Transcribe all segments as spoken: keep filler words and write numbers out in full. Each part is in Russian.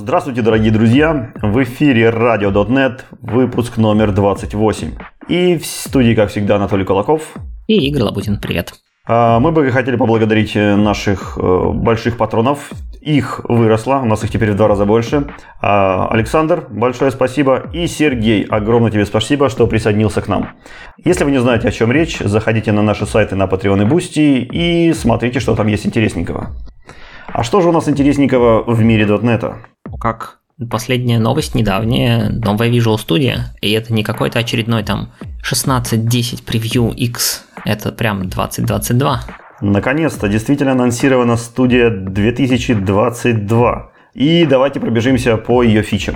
Здравствуйте, дорогие друзья! В эфире радио точка нет, выпуск номер двадцать восемь. И в студии, как всегда, Анатолий Колоков и Игорь Лобутин. Привет! Мы бы хотели поблагодарить наших больших патронов. Их выросло, у нас их теперь в два раза больше. Александр, большое спасибо. И Сергей, огромное тебе спасибо, что присоединился к нам. Если вы не знаете, о чем речь, заходите на наши сайты на Patreon и Boosty и смотрите, что там есть интересненького. А что же у нас интересненького в мире .дот нет? Как последняя новость, недавняя, новая Visual Studio. И это не какой-то очередной там шестнадцать десять превью X, это прям двадцать двадцать два. Наконец-то действительно анонсирована студия две тысячи двадцать два. И давайте пробежимся по ее фичам.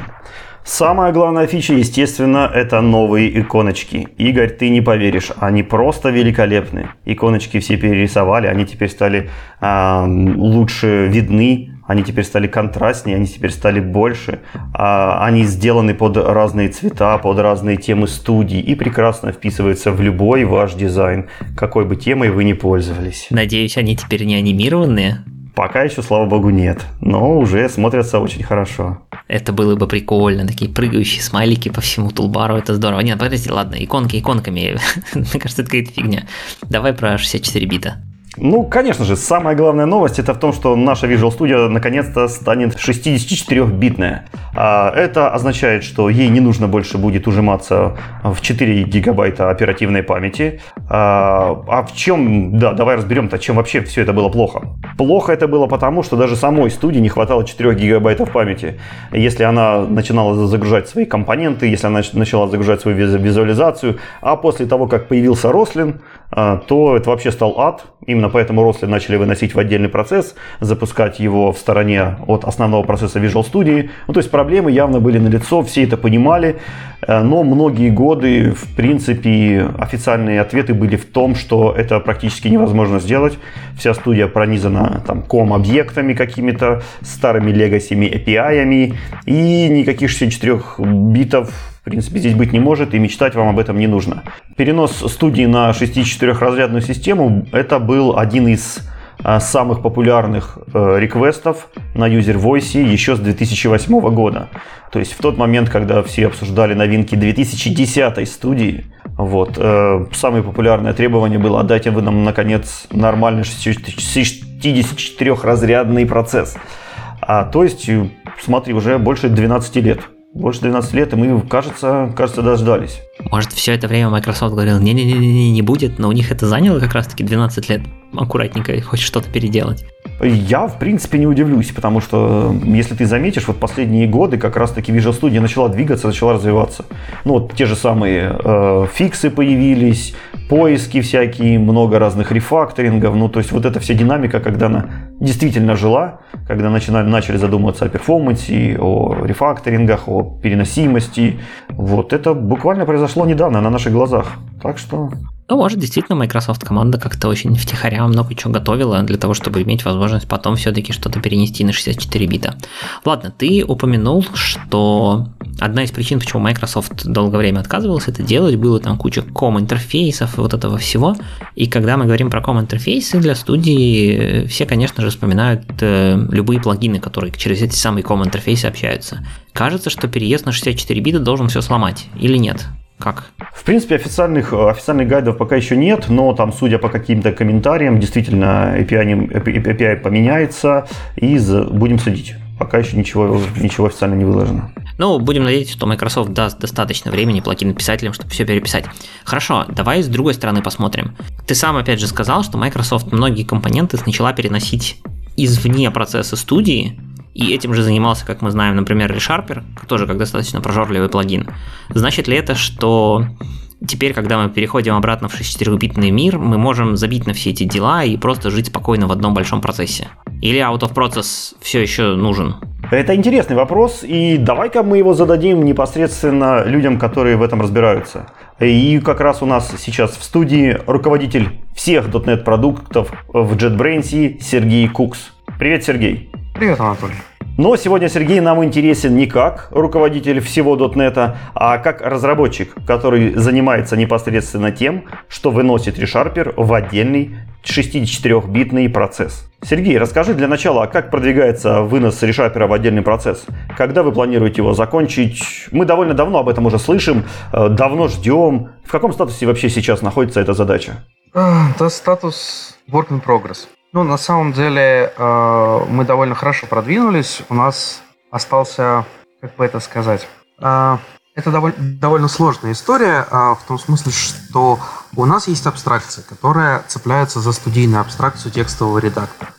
Самая главная фича, естественно, это новые иконочки. Игорь, ты не поверишь, они просто великолепны. Иконочки все перерисовали, они теперь стали э, лучше видны. Они теперь стали контрастнее, они теперь стали больше. Они сделаны под разные цвета, под разные темы студии и прекрасно вписываются в любой ваш дизайн, какой бы темой вы ни пользовались. Надеюсь, они теперь не анимированные? Пока еще, слава богу, нет, но уже смотрятся очень хорошо. Это было бы прикольно, такие прыгающие смайлики по всему тулбару, это здорово. Нет, подожди, ладно, иконки иконками, мне кажется, это какая-то фигня. Давай про шестьдесят четыре бита. Ну, конечно же, самая главная новость это в том, что наша Visual Studio наконец-то станет шестьдесят четыре битная. Это означает, что ей не нужно больше будет ужиматься в четыре гигабайта оперативной памяти. А в чем, да, давай разберем-то, чем вообще все это было плохо. Плохо это было потому, что даже самой студии не хватало четырех гигабайтов памяти. Если она начинала загружать свои компоненты, если она начала загружать свою визуализацию, а после того, как появился Roslyn, то это вообще стал ад. Именно поэтому Roslyn начали выносить в отдельный процесс, запускать его в стороне от основного процесса Visual Studio. Ну, то есть проблемы явно были налицо, все это понимали, но многие годы, в принципе, официальные ответы были в том, что это практически невозможно сделать. Вся студия пронизана там ком-объектами какими-то, старыми легасями, эй пи ай-ами, и никаких шестьдесят четыре битов в принципе здесь быть не может, и мечтать вам об этом не нужно. Перенос студии на шестьдесят четырёхразрядную систему – это был один из самых популярных реквестов на User Voice еще с две тысячи восьмого года. То есть в тот момент, когда все обсуждали новинки две тысячи десятой студии, вот, самое популярное требование было: отдайте вы нам, наконец, нормальный шестьдесят четырёхразрядный процесс. А, то есть, смотри, уже больше двенадцати лет. Больше двенадцати лет, и мы, кажется, кажется, дождались. Может, все это время Microsoft говорил, не-не-не, не будет, но у них это заняло как раз-таки двенадцать лет. Аккуратненько, хоть что-то переделать. Я, в принципе, не удивлюсь, потому что, если ты заметишь, вот последние годы как раз-таки Visual Studio начала двигаться, начала развиваться. Ну, вот те же самые э, фиксы появились, поиски всякие, много разных рефакторингов. Ну, то есть вот эта вся динамика, когда она действительно жила, когда начинали, начали задумываться о перформансе, о рефакторингах, о переносимости. Вот это буквально произошло недавно, на наших глазах. Так что... Ну, может, действительно, Microsoft команда как-то очень втихаря много чего готовила для того, чтобы иметь возможность потом все-таки что-то перенести на шестьдесят четыре бита. Ладно, ты упомянул, что одна из причин, почему Microsoft долгое время отказывался это делать, было там куча ком-интерфейсов и вот этого всего. И когда мы говорим про ком-интерфейсы для студии, все, конечно же, вспоминают э, любые плагины, которые через эти самые ком-интерфейсы общаются. Кажется, что переезд на шестьдесят четыре бита должен все сломать, или нет? Как? В принципе, официальных, официальных гайдов пока еще нет, но там, судя по каким-то комментариям, действительно эй пи ай, эй пи ай поменяется, и будем судить. Пока еще ничего, ничего официально не выложено. Ну, будем надеяться, что Microsoft даст достаточно времени плагин-писателям, чтобы все переписать. Хорошо, давай с другой стороны посмотрим. Ты сам, опять же, сказал, что Microsoft многие компоненты начала переносить извне процесса студии, и этим же занимался, как мы знаем, например, ReSharper, тоже как достаточно прожорливый плагин. Значит ли это, что теперь, когда мы переходим обратно в шестьдесят четырёхбитный мир, мы можем забить на все эти дела и просто жить спокойно в одном большом процессе? Или out of process все еще нужен? Это интересный вопрос, и давай-ка мы его зададим непосредственно людям, которые в этом разбираются. И как раз у нас сейчас в студии руководитель всех .дот нет продуктов в JetBrains Сергей Кукс. Привет, Сергей! Привет, Анатолий. Но сегодня Сергей нам интересен не как руководитель всего .дот нет, а как разработчик, который занимается непосредственно тем, что выносит ReSharper в отдельный шестьдесят четырёхбитный процесс. Сергей, расскажи для начала, как продвигается вынос ReSharper в отдельный процесс? Когда вы планируете его закончить? Мы довольно давно об этом уже слышим, давно ждем. В каком статусе вообще сейчас находится эта задача? Это статус work in progress. Ну, на самом деле, мы довольно хорошо продвинулись. У нас остался, как бы это сказать... Это довольно, довольно сложная история, в том смысле, что у нас есть абстракция, которая цепляется за студийную абстракцию текстового редактора.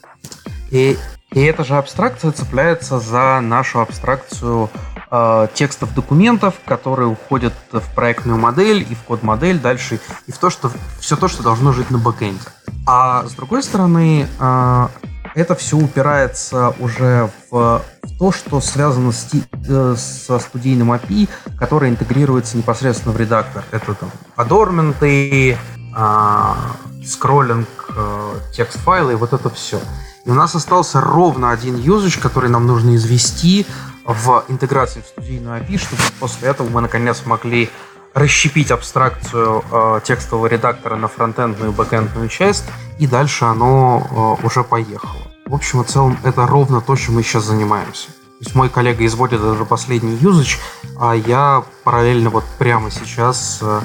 И, и эта же абстракция цепляется за нашу абстракцию э, текстов документов, которые уходят в проектную модель и в код-модель дальше, и в то, что, все то, что должно жить на бэкэнде. А с другой стороны, э, это все упирается уже в, в то, что связано с, э, со студийным эй пи ай, которое интегрируется непосредственно в редактор. Это там адорменты, э, скроллинг, э, текст-файлы, вот это все. И у нас остался ровно один юзаж, который нам нужно извести в интеграции в студийную эй пи ай, чтобы после этого мы наконец могли расщепить абстракцию э, текстового редактора на фронтендную и бэкэндную часть, и дальше оно э, уже поехало. В общем и целом, это ровно то, чем мы сейчас занимаемся. То есть мой коллега изводит уже последний юзач, а я параллельно вот прямо сейчас э,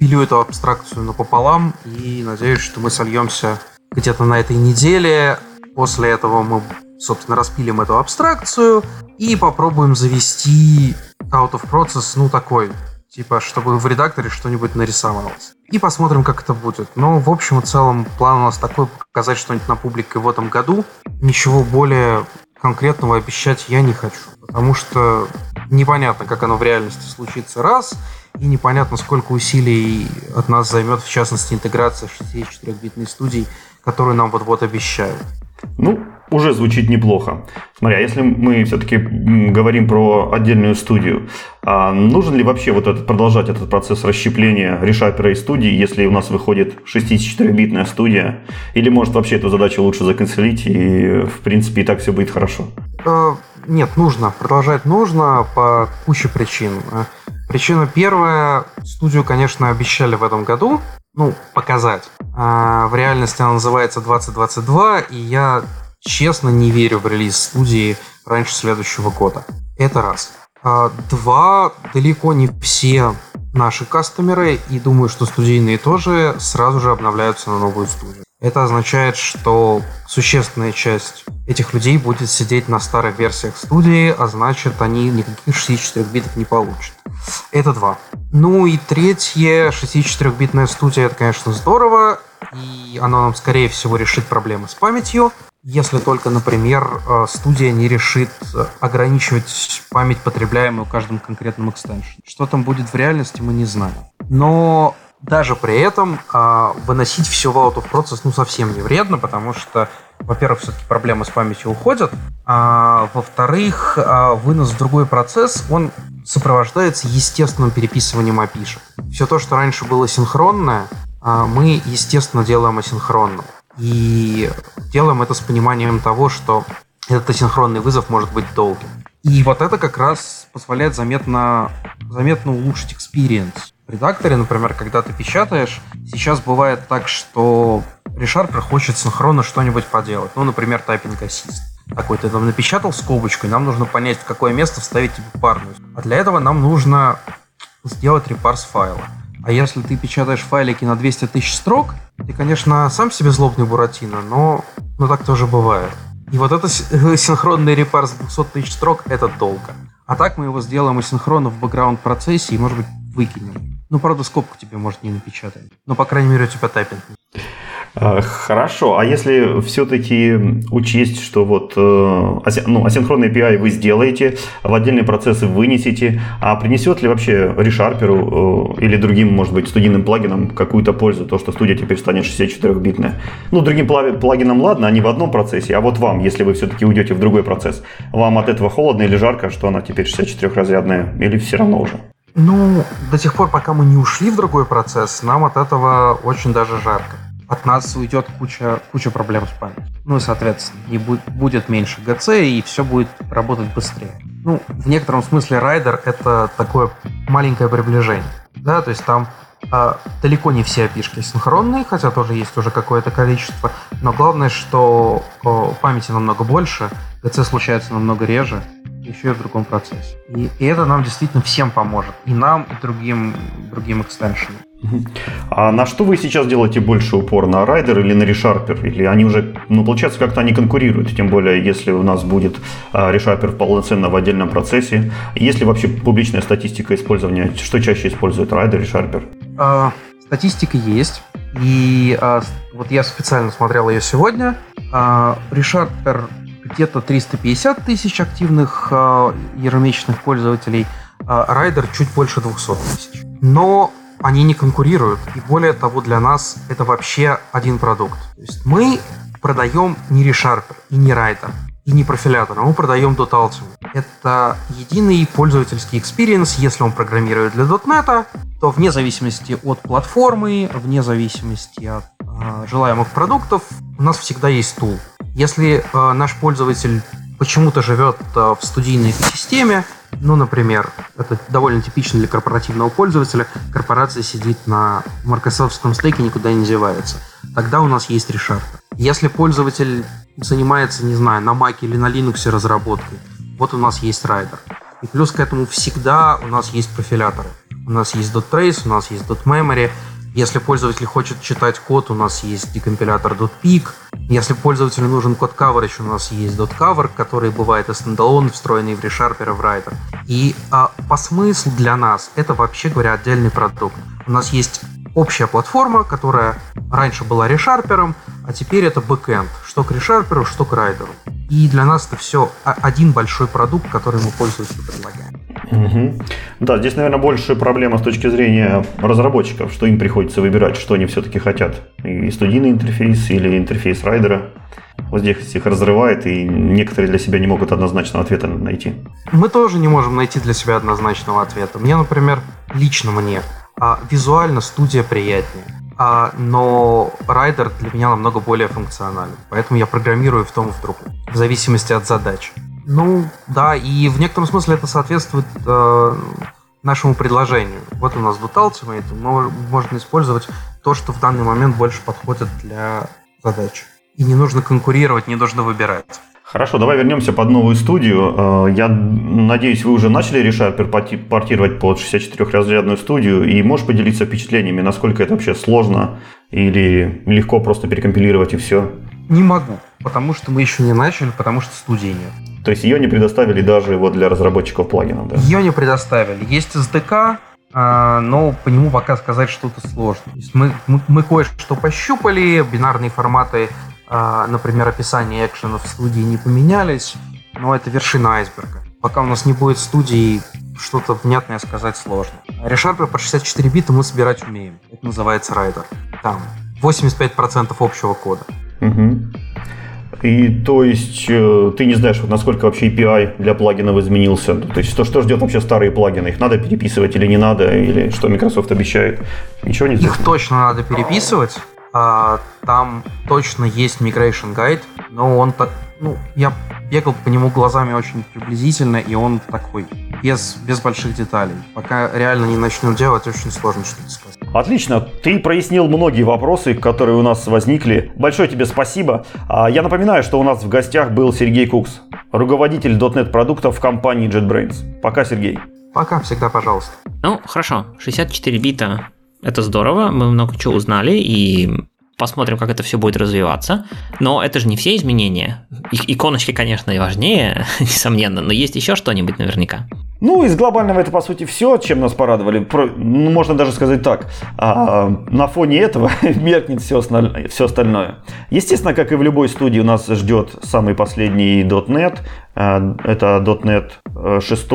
пилю эту абстракцию напополам и надеюсь, что мы сольемся где-то на этой неделе. После этого мы, собственно, распилим эту абстракцию и попробуем завести out of process, ну, такой... типа, чтобы в редакторе что-нибудь нарисовалось. И посмотрим, как это будет. Но, в общем и целом, план у нас такой, показать что-нибудь на публике в этом году. Ничего более конкретного обещать я не хочу, потому что непонятно, как оно в реальности случится, раз, и непонятно, сколько усилий от нас займет, в частности, интеграция шестьдесят четырёхбитной студии, которую нам вот-вот обещают. Ну, уже звучит неплохо. Смотри, а если мы все-таки говорим про отдельную студию, а нужен ли вообще вот этот, продолжать этот процесс расщепления ReSharper и студии, если у нас выходит шестьдесят четырёхбитная студия? Или, может, вообще эту задачу лучше заканцелить и, в принципе, и так все будет хорошо? Нет, нужно. Продолжать нужно по куче причин. Причина первая. Студию, конечно, обещали в этом году. Ну, показать. А в реальности она называется двадцать двадцать два, и я честно не верю в релиз студии раньше следующего года. Это раз. А два, далеко не все наши кастомеры, и думаю, что студийные тоже, сразу же обновляются на новую студию. Это означает, что существенная часть этих людей будет сидеть на старых версиях студии, а значит, они никаких шестьдесят четырёх битов не получат. Это два. Ну и третье, шестьдесят четырёхбитная студия, это, конечно, здорово, и она нам, скорее всего, решит проблемы с памятью, если только, например, студия не решит ограничивать память, потребляемую каждым конкретным экстеншеном. Что там будет в реальности, мы не знаем. Но... даже при этом э, выносить все в out of process ну, совсем не вредно, потому что, во-первых, все-таки проблемы с памятью уходят, а во-вторых, э, вынос в другой процесс, он сопровождается естественным переписыванием эй пи ай-шек. Все то, что раньше было синхронное, э, мы, естественно, делаем асинхронным. И делаем это с пониманием того, что этот асинхронный вызов может быть долгим. И вот это как раз позволяет заметно, заметно улучшить experience. В редакторе, например, когда ты печатаешь, сейчас бывает так, что ReSharper хочет синхронно что-нибудь поделать. Ну, например, typing assist. Такой ты там напечатал скобочку, и нам нужно понять, в какое место вставить типа парную. А для этого нам нужно сделать репарс файла. А если ты печатаешь файлики на двести тысяч строк, ты, конечно, сам себе злобный Буратино, но, но так тоже бывает. И вот этот синхронный репарс двести тысяч строк — это долго. А так мы его сделаем асинхронно в бэкграунд-процессе и, может быть, выкинем. Ну, правда, скобку тебе, может, не напечатать. Но, по крайней мере, у тебя тайпинг. Хорошо. А если все-таки учесть, что вот ну, асинхронный эй пи ай вы сделаете, в отдельные процессы вынесете, а принесет ли вообще ReSharper'у или другим, может быть, студийным плагинам какую-то пользу, то, что студия теперь станет шестьдесят четырёхбитная? Ну, другим плагинам ладно, они в одном процессе, а вот вам, если вы все-таки уйдете в другой процесс, вам от этого холодно или жарко, что она теперь шестьдесят четырёхразрядная, или все равно уже? Ну, до тех пор, пока мы не ушли в другой процесс, нам от этого очень даже жарко. от нас уйдет куча, куча проблем с памятью. Ну и, соответственно, не будет, будет меньше ГЦ, и все будет работать быстрее. Ну, в некотором смысле Rider — это такое маленькое приближение. Да, то есть там э, далеко не все эй пи ай-шки синхронные, хотя тоже есть уже какое-то количество, но главное, что э, памяти намного больше, ГЦ случается намного реже, еще и в другом процессе. И, и это нам действительно всем поможет. И нам, и другим, другим экстеншенам. А на что вы сейчас делаете больше упор? На Rider или на ReSharper? Или они уже, ну, получается, как-то они конкурируют, тем более, если у нас будет ReSharper полноценно в отдельном процессе. Есть ли вообще публичная статистика использования? Что чаще использует Rider, ReSharper? А, статистика есть. И а, вот я специально смотрел ее сегодня. А, ReSharper где-то триста пятьдесят тысяч активных а, ежемесячных пользователей. А Rider чуть больше двести тысяч. Но они не конкурируют, и более того, для нас это вообще один продукт. То есть мы продаем не ReSharper, и не Rider, и не профилятор, мы продаем .дот Ultimate. Это единый пользовательский экспириенс. Если он программирует для .дот нет, то вне зависимости от платформы, вне зависимости от э, желаемых продуктов, у нас всегда есть тул. Если э, наш пользователь почему-то живет э, в студийной экосистеме, ну, например, это довольно типично для корпоративного пользователя. Корпорация сидит на маркософтском стеке, никуда не девается. Тогда у нас есть ReSharper. Если пользователь занимается, не знаю, на Mac или на Linux разработкой, вот у нас есть Rider. И плюс к этому всегда у нас есть профиляторы. У нас есть .trace, у нас есть .memory. Если пользователь хочет читать код, у нас есть декомпилятор .pic. Если пользователю нужен код coverage, у нас есть .cover, который бывает и стендалон, встроенный в ReSharper и в Rider. И а, по смыслу для нас это, вообще говоря, отдельный продукт. У нас есть общая платформа, которая раньше была ReSharper'ом, а теперь это бэкэнд. Что к ReSharper'у, что к Rider'у. И для нас это все один большой продукт, который мы пользователю предлагаем. Угу. Да, здесь, наверное, больше проблема с точки зрения разработчиков, что им приходится выбирать, что они все-таки хотят. И студийный интерфейс, или интерфейс Райдера. Вот здесь их разрывает, и некоторые для себя не могут однозначного ответа найти. Мы тоже не можем найти для себя однозначного ответа. Мне, например, лично мне, визуально студия приятнее, но Райдер для меня намного более функционален. Поэтому я программирую в том и в другом, в зависимости от задач. Ну, да, и в некотором смысле это соответствует э, нашему предложению. Вот у нас .дот Ultimate, но можно использовать то, что в данный момент больше подходит для задач. И не нужно конкурировать, не нужно выбирать. Хорошо, давай вернемся под новую студию. Я надеюсь, вы уже начали ReSharper портировать под шестьдесят четырёхразрядную студию. И можешь поделиться впечатлениями, насколько это вообще сложно или легко просто перекомпилировать и все? Не могу, потому что мы еще не начали, потому что студии нет. То есть ее не предоставили даже вот для разработчиков плагинов, да? Ее не предоставили. Есть эс ди кей, но по нему пока сказать что-то сложно. Мы, мы, мы кое-что пощупали, бинарные форматы, например, описание экшенов в студии не поменялись, но это вершина айсберга. Пока у нас не будет студии, что-то внятное сказать сложно. ReSharper по шестьдесят четыре бита мы собирать умеем. Это называется Rider. Там восемьдесят пять процентов общего кода. Угу. И то есть ты не знаешь, насколько вообще эй пи ай для плагинов изменился. То есть то, что ждет вообще старые плагины, их надо переписывать или не надо, или что Microsoft обещает. Ничего не знаю. Их точно надо переписывать. Там точно есть migration guide, но он так, ну, я бегал по нему глазами очень приблизительно, и он такой, без, без больших деталей. Пока реально не начнем делать, очень сложно что-то сказать. Отлично, ты прояснил многие вопросы, которые у нас возникли. Большое тебе спасибо. Я напоминаю, что у нас в гостях был Сергей Кукс, руководитель .дот нет продуктов в компании JetBrains. Пока, Сергей. Пока, всегда пожалуйста. Ну, хорошо, шестьдесят четыре бита. Это здорово, мы много чего узнали и посмотрим, как это все будет развиваться. Но это же не все изменения. И- иконочки, конечно, и важнее, несомненно, но есть еще что-нибудь наверняка. Ну, из глобального это, по сути, все, чем нас порадовали. Про, ну, можно даже сказать так. А, на фоне этого меркнет все, все остальное. Естественно, как и в любой студии, у нас ждет самый последний .дот нет. Это .дот нет шесть.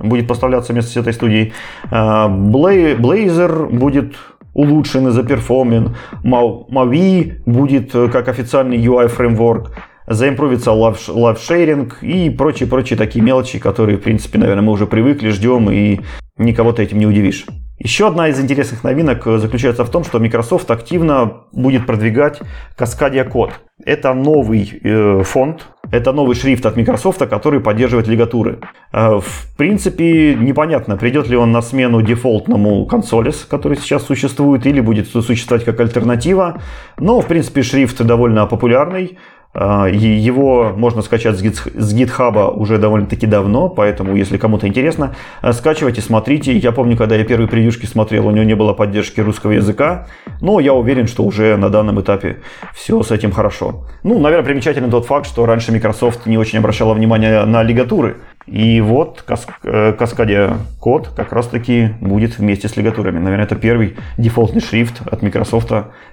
Будет поставляться вместе с этой студией. Blazor будет улучшен и заперформен. Maovi будет как официальный ю ай-фреймворк. Заимпровится лайфшеринг и прочие-прочие такие мелочи, которые, в принципе, наверное, мы уже привыкли, ждем, и никого ты этим не удивишь. Еще одна из интересных новинок заключается в том, что Microsoft активно будет продвигать Cascadia Code. Это новый э, фонт, это новый шрифт от Microsoft, который поддерживает лигатуры. Э, в принципе, непонятно, придет ли он на смену дефолтному Consoles, который сейчас существует, или будет существовать как альтернатива. Но, в принципе, шрифт довольно популярный. Его можно скачать с GitHub уже довольно-таки давно, поэтому, если кому-то интересно, скачивайте, смотрите. Я помню, когда я первые превьюшки смотрел, у него не было поддержки русского языка, но я уверен, что уже на данном этапе все с этим хорошо. Ну, наверное, примечателен тот факт, что раньше Microsoft не очень обращала внимания на лигатуры, и вот Cascadia Code как раз-таки будет вместе с лигатурами. Наверное, это первый дефолтный шрифт от Microsoft,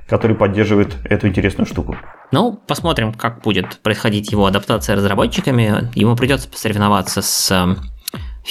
который поддерживает эту интересную штуку. Ну, посмотрим, как будет происходить его адаптация разработчиками. Ему придется посоревноваться с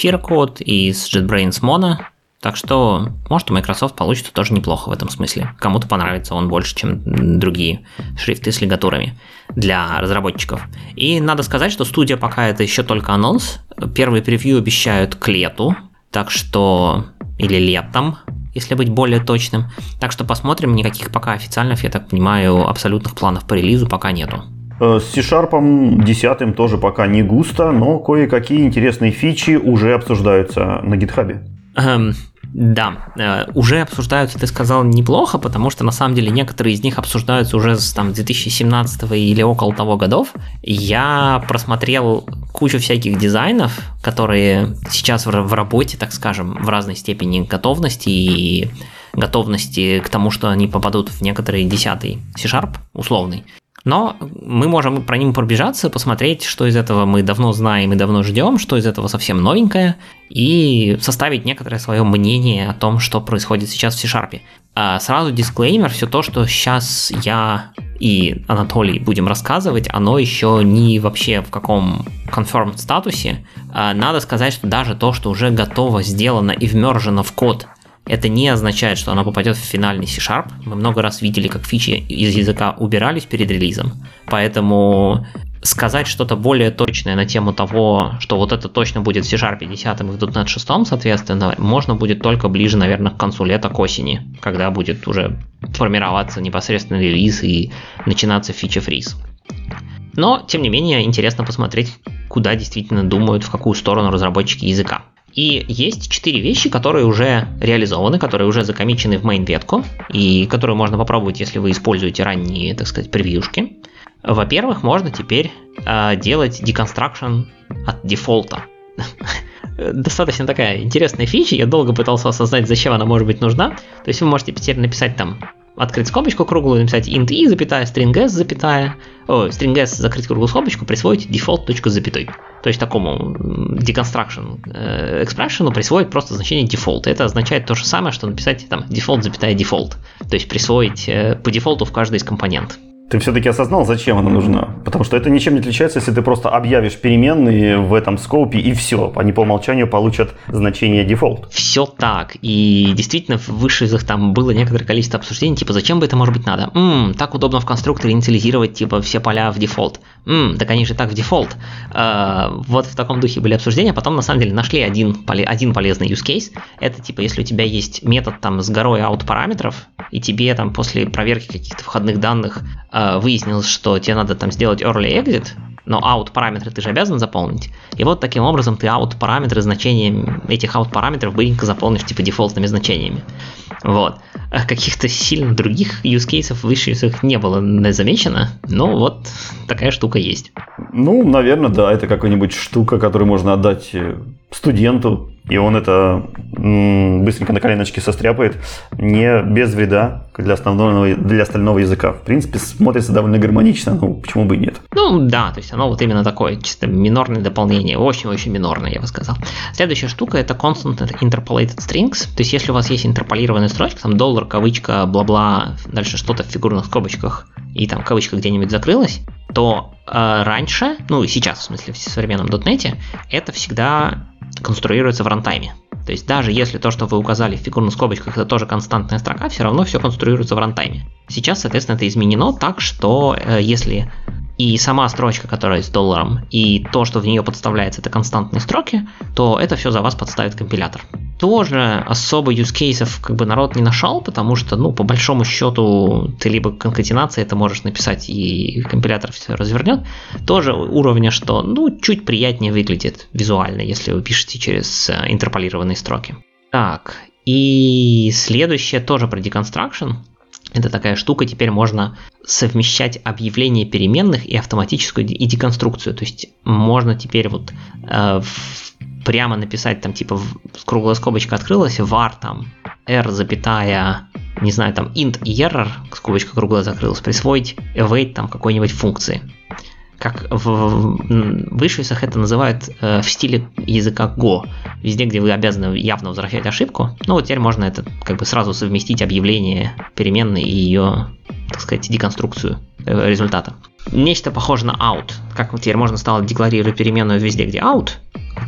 Fircode и с JetBrains Mono, так что, может, у Microsoft получится тоже неплохо в этом смысле. Кому-то понравится он больше, чем другие шрифты с лигатурами для разработчиков. И надо сказать, что студия пока это еще только анонс. Первые превью обещают к лету, так что... или летом, если быть более точным. Так что посмотрим, никаких пока официальных, я так понимаю, абсолютных планов по релизу пока нету. С C-Sharp десять тоже пока не густо, но кое-какие интересные фичи уже обсуждаются на GitHub. Эм, да, уже обсуждаются, ты сказал, неплохо, потому что на самом деле некоторые из них обсуждаются уже с там, две тысячи семнадцатого или около того годов. Я просмотрел кучу всяких дизайнов, которые сейчас в работе, так скажем, в разной степени готовности и готовности к тому, что они попадут в некоторые десятый C-Sharp условный. Но мы можем по ним пробежаться, посмотреть, что из этого мы давно знаем и давно ждем, что из этого совсем новенькое, и составить некоторое свое мнение о том, что происходит сейчас в C-Sharp. А сразу дисклеймер, все то, что сейчас я и Анатолий будем рассказывать, оно еще не вообще в каком confirmed статусе. А надо сказать, что даже то, что уже готово, сделано и вмержено в код, это не означает, что она попадет в финальный C-Sharp. Мы много раз видели, как фичи из языка убирались перед релизом. Поэтому сказать что-то более точное на тему того, что вот это точно будет в C-Sharp десять и в .дот нет шесть, соответственно, можно будет только ближе, наверное, к концу лета, к осени, когда будет уже формироваться непосредственно релиз и начинаться фича-фриз. Но, тем не менее, интересно посмотреть, куда действительно думают, в какую сторону разработчики языка. И есть четыре вещи, которые уже реализованы, которые уже закоммичены в мейн-ветку, и которые можно попробовать, если вы используете ранние, так сказать, превьюшки. Во-первых, можно теперь э, делать деконстракшн от дефолта. Достаточно такая интересная фича, я долго пытался осознать, зачем она может быть нужна. То есть вы можете теперь написать там, открыть скобочку круглую, написать int i, запятая, string s, запятая, о, string s, закрыть круглую скобочку, присвоить default точку с запятой. То есть такому deconstruction э, expression присвоить просто значение default. Это означает то же самое, что написать там default, запятая, default. То есть присвоить э, по дефолту в каждый из компонент. Ты все-таки осознал, зачем она нужна? Потому что это ничем не отличается, если ты просто объявишь переменные в этом скопе, и все. Они по умолчанию получат значение дефолт. Все так. И действительно, выше из них там было некоторое количество обсуждений, типа, зачем бы это может быть надо? Ммм, так удобно в конструкторе инициализировать, типа, все поля в дефолт. Ммм, так они же так в дефолт. Э, вот в таком духе были обсуждения. Потом, на самом деле, нашли один, один полезный use case. Это, типа, если у тебя есть метод там с горой out параметров, и тебе там после проверки каких-то входных данных выяснилось, что тебе надо там сделать early exit, но out параметры ты же обязан заполнить. И вот таким образом ты out параметры значением этих out параметров быстренько заполнишь типа дефолтными значениями. Вот. Каких-то сильно других use cases выше их не было замечено, но вот такая штука есть. Ну, наверное, да, это какая-нибудь штука, которую можно отдать студенту, и он это м- быстренько на коленочке состряпает, не без вреда для основного, для остального языка. В принципе, смотрится довольно гармонично, ну почему бы и нет. Ну да, то есть оно вот именно такое, чисто минорное дополнение, очень-очень минорное, я бы сказал. Следующая штука — это constant interpolated strings, то есть если у вас есть интерполированная строчка, там доллар, кавычка, бла-бла, дальше что-то в фигурных скобочках, и там кавычка где-нибудь закрылась, то э, раньше, ну и сейчас, в смысле в современном .дот нет, это всегда конструируется в рантайме. То есть даже если то, что вы указали в фигурных скобочках, это тоже константная строка, все равно все конструируется в рантайме. Сейчас, соответственно, это изменено так, что э, если и сама строчка, которая с долларом, и то, что в нее подставляется, это константные строки, то это все за вас подставит компилятор. тоже особо юзкейсов как бы народ не нашел, потому что, ну, по большому счету, ты либо конкатенации это можешь написать, и компилятор все развернет. Тоже уровня, что, ну, чуть приятнее выглядит визуально, если вы пишете через интерполированные строки. Так, и следующее тоже про деконстракшн. Это такая штука, теперь можно совмещать объявление переменных и автоматическую и деконструкцию. То есть можно теперь вот э, прямо написать там типа круглая скобочка открылась, var там r запятая, не знаю там int и error, скобочка круглая закрылась, присвоить await там какой-нибудь функции. Как в, в, в issues это называют э, в стиле языка Go, везде, где вы обязаны явно возвращать ошибку. Ну вот теперь можно это как бы сразу совместить объявление переменной и ее, так сказать, деконструкцию э, результата. Нечто похоже на out, как теперь можно стало декларировать переменную везде, где out,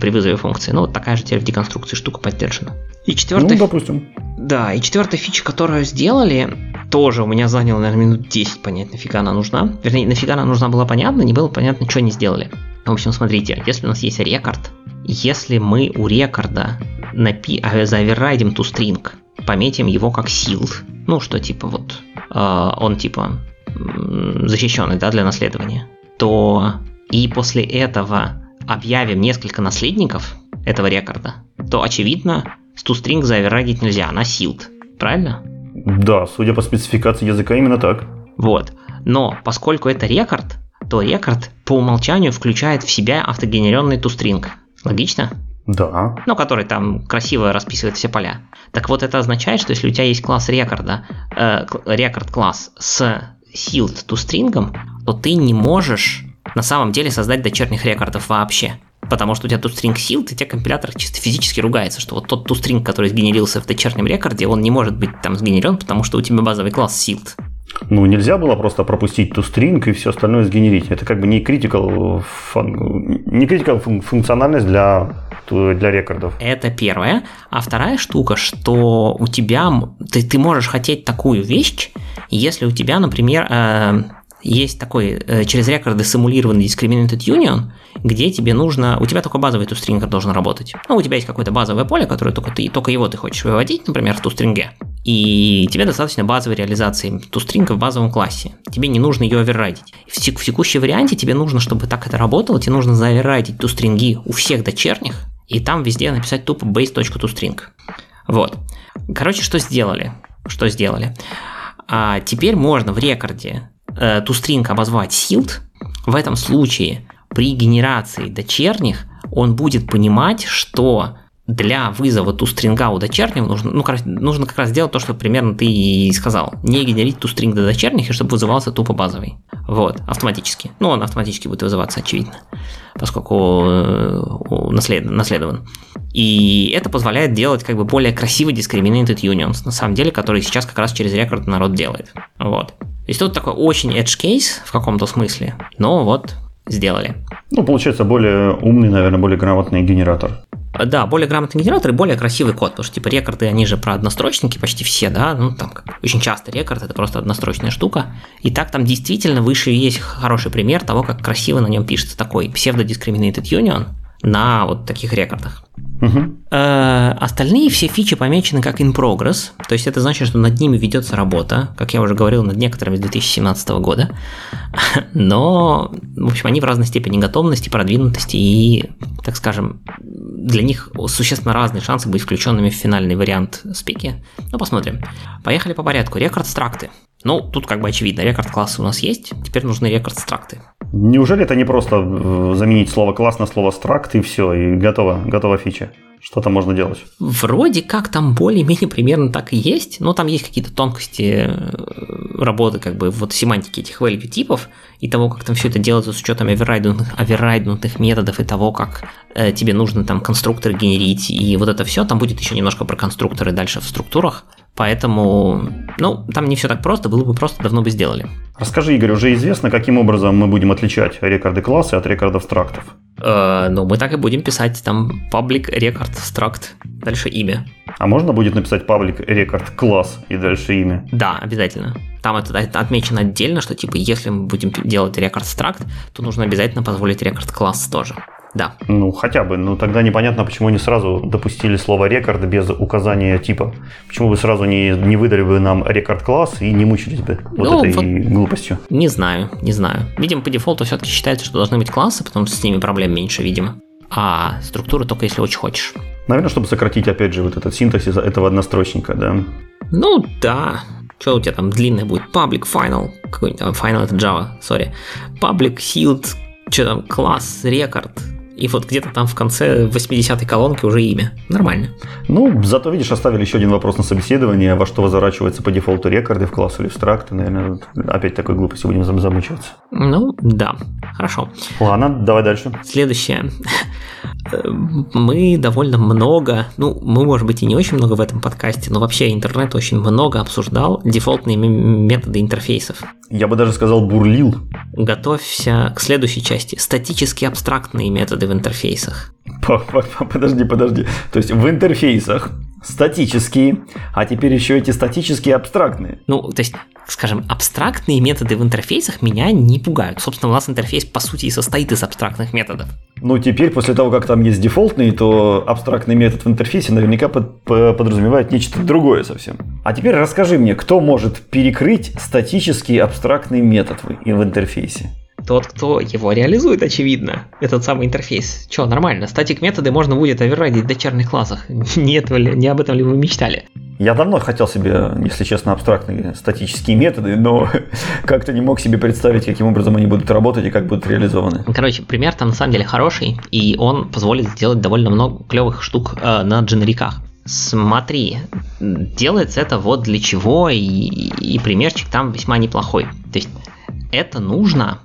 при вызове функции. Ну вот такая же теперь в деконструкции штука поддержана. И четвертая, ну, допустим. Да, и четвертая фича, которую сделали, тоже у меня заняло, наверное, минут десять понять, нафига она нужна. Вернее, нафига она нужна была понятно, не было понятно, что они сделали. В общем, смотрите, если у нас есть рекорд, если мы у рекорда напи- заоверрайдим toString, пометим его как sealed, ну что типа вот, э, он типа защищенный, да, для наследования, то и после этого объявим несколько наследников этого рекорда, то очевидно, с toString заоверрайдить нельзя, она sealed, правильно? Да, судя по спецификации языка, именно так. Вот. Но поскольку это рекорд, то рекорд по умолчанию включает в себя автогенерированный toString. Логично? Да. Ну, который там красиво расписывает все поля. Так вот, это означает, что если у тебя есть класс рекорда, э, рекорд-класс с sealed toString, то ты не можешь на самом деле создать дочерних рекордов вообще. Потому что у тебя toString sealed, и тебе компилятор чисто физически ругается, что вот тот toString, который сгенерился в дочернем рекорде, он не может быть там сгенерен, потому что у тебя базовый класс sealed. Ну, нельзя было просто пропустить toString и все остальное сгенерить. Это как бы не critical, фун... не critical функциональность для... для рекордов. Это первое. А вторая штука, что у тебя... Ты, ты можешь хотеть такую вещь, если у тебя, например... Э... Есть такой э, через рекорды симулированный discriminated union, где тебе нужно... У тебя только базовый toString должен работать. Ну, у тебя есть какое-то базовое поле, которое только ты, только его ты хочешь выводить, например, в toString. И тебе достаточно базовой реализации toString в базовом классе. Тебе не нужно ее оверрайдить. В, тек- в текущем варианте тебе нужно, чтобы так это работало, тебе нужно заоверрайдить toString у всех дочерних, и там везде написать тупо base.toString. Вот. Короче, что сделали? Что сделали? А теперь можно в рекорде toString обозвать sealed, в этом случае при генерации дочерних он будет понимать, что для вызова toString у дочерних нужно, ну, нужно как раз делать то, что примерно ты и сказал, не генерить toString до дочерних, и чтобы вызывался тупо базовый. Вот, автоматически. Ну, он автоматически будет вызываться, очевидно, поскольку наслед, наследован. И это позволяет делать как бы более красивый discriminated unions, на самом деле, который сейчас как раз через рекорд народ делает. Вот. То есть тут такой очень edge case в каком-то смысле, но вот сделали. Ну, получается, более умный, наверное, более грамотный генератор. Да, более грамотный генератор и более красивый код, потому что типа рекорды, они же про однострочники почти все, да, ну там очень часто рекорд это просто однострочная штука, и так там действительно выше есть хороший пример того, как красиво на нем пишется такой псевдодискриминейтед union на вот таких рекордах. Угу. Остальные все фичи помечены как in progress, то есть это значит, что над ними ведется работа, как я уже говорил, над некоторыми с две тысячи семнадцатого года, но, в общем, они в разной степени готовности, продвинутости и, так скажем, для них существенно разные шансы быть включенными в финальный вариант спеки. Ну, посмотрим. Поехали по порядку. Рекорд-стракты. Ну, тут как бы очевидно, рекорд-классы у нас есть, теперь нужны рекорд-стракты. Неужели это не просто заменить слово класс на слово стракт и все, и готово, готова фича? Что-то можно делать. Вроде как там более-менее примерно так и есть, но там есть какие-то тонкости работы как бы вот семантики этих value типов и того, как там все это делается с учетом оверрайднутых, оверрайднутых методов и того, как э, тебе нужно там конструкторы генерить и вот это все. Там будет еще немножко про конструкторы дальше в структурах, поэтому, ну, там не все так просто, было бы просто, давно бы сделали. Расскажи, Игорь, уже известно, каким образом мы будем отличать рекорды класса от рекордов трактов? Э, ну, мы так и будем писать там public record struct, дальше имя. А можно будет написать public record класс и дальше имя? Да, обязательно. Там это отмечено отдельно, что типа если мы будем делать record struct, то нужно обязательно позволить record класс тоже. Да. Ну, хотя бы. Ну, тогда непонятно, почему не сразу допустили слово «рекорд» без указания типа. Почему бы сразу не, не выдали бы нам рекорд-класс и не мучились бы вот ну, этой вот... глупостью? Не знаю, не знаю. Видимо, по дефолту все-таки считается, что должны быть классы, потому что с ними проблем меньше, видимо. А структуру только если очень хочешь. Наверное, чтобы сократить, опять же, вот этот синтаксис этого однострочника, да? Ну, да. Что у тебя там длинное будет? Public, final. Какой-нибудь там final — это Java, сори. Public, sealed, что там, класс, рекорд. И вот где-то там в конце восьмидесятой колонки уже имя. Нормально. Ну, зато, видишь, оставили еще один вопрос на собеседование, во что разворачиваются по дефолту рекорды в класс или в стракт. Наверное, опять такой глупостью будем замучиваться. Ну, да. Хорошо. Ладно, давай дальше. Следующее. Мы довольно много, ну, мы, может быть, и не очень много в этом подкасте, но вообще интернет очень много обсуждал дефолтные методы интерфейсов. Я бы даже сказал, бурлил. Готовься к следующей части. Статически абстрактные методы в интерфейсах. Подожди, подожди. То есть в интерфейсах статические, а теперь еще эти статические абстрактные. Ну, то есть, скажем, абстрактные методы в интерфейсах меня не пугают. Собственно, у нас интерфейс, по сути, и состоит из абстрактных методов. Ну, теперь, после того, как там есть дефолтный, то абстрактный метод в интерфейсе наверняка под, подразумевает нечто другое совсем. А теперь расскажи мне, кто может перекрыть статический абстрактный метод в, в интерфейсе? Тот, кто его реализует, очевидно, этот самый интерфейс. Че, нормально, статик-методы можно будет оверрайдить в дочерних классах. Нет, не об этом ли вы мечтали? Я давно хотел себе, если честно, абстрактные статические методы, но как-то не мог себе представить, каким образом они будут работать и как будут реализованы. Короче, пример там на самом деле хороший, и он позволит сделать довольно много клевых штук э, на дженериках. Смотри, делается это вот для чего, и, и примерчик там весьма неплохой. То есть это нужно...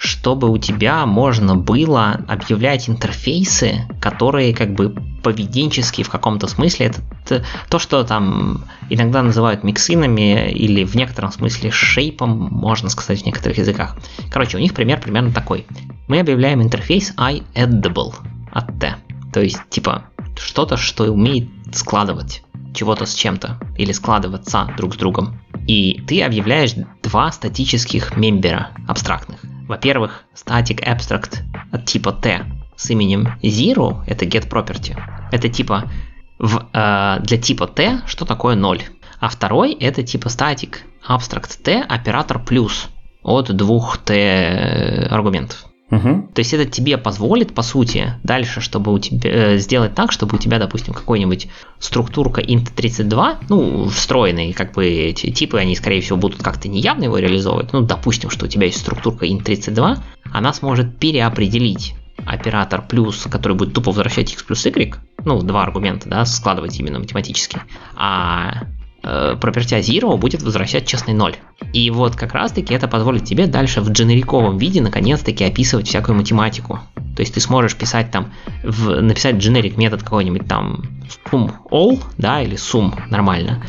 чтобы у тебя можно было объявлять интерфейсы, которые как бы поведенческие в каком-то смысле. Это то, что там иногда называют миксинами или в некотором смысле шейпом, можно сказать в некоторых языках. Короче, у них пример примерно такой. Мы объявляем интерфейс iAddable от T. То есть, типа, что-то, что умеет складывать чего-то с чем-то или складываться друг с другом. И ты объявляешь два статических мембера абстрактных. Во-первых, static abstract от типа T с именем zero — это getProperty. Это типа в, э, для типа T, что такое ноль. А второй — это типа static abstract T оператор плюс от двух T аргументов. Угу. То есть это тебе позволит, по сути, дальше, чтобы у тебя, э, сделать так, чтобы у тебя, допустим, какой-нибудь структурка int тридцать два, ну, встроенные, как бы, эти типы, они, скорее всего, будут как-то неявно его реализовывать. Ну, допустим, что у тебя есть структурка int тридцать два, она сможет переопределить оператор плюс, который будет тупо возвращать x плюс y, ну, два аргумента, да, складывать именно математически, а... Property zero будет возвращать честный ноль. И вот как раз-таки это позволит тебе дальше в дженериковом виде наконец-таки описывать всякую математику. То есть ты сможешь писать там, в, написать generic метод какой-нибудь там sum all, да, или sum нормально,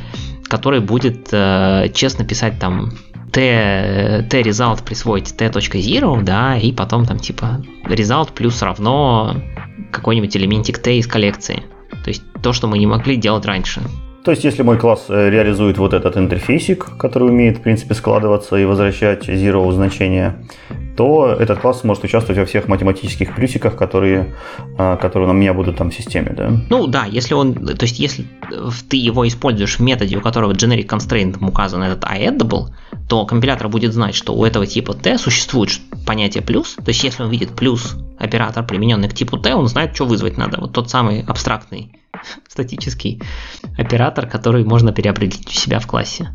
который будет э, честно писать там t, t result присвоить t.zero, да, и потом там типа result плюс равно какой-нибудь элементик t из коллекции. То есть то, что мы не могли делать раньше. То есть, если мой класс реализует вот этот интерфейсик, который умеет, в принципе, складываться и возвращать zero значения, то этот класс может участвовать во всех математических плюсиках, которые, которые у меня будут там в системе, да? Ну да, если он, то есть, если ты его используешь в методе, у которого generic constraint указан этот iAddable, то компилятор будет знать, что у этого типа T существует понятие плюс, то есть, если он видит плюс оператор, примененный к типу T, он знает, что вызвать надо, вот тот самый абстрактный статический оператор, который можно переопределить у себя в классе.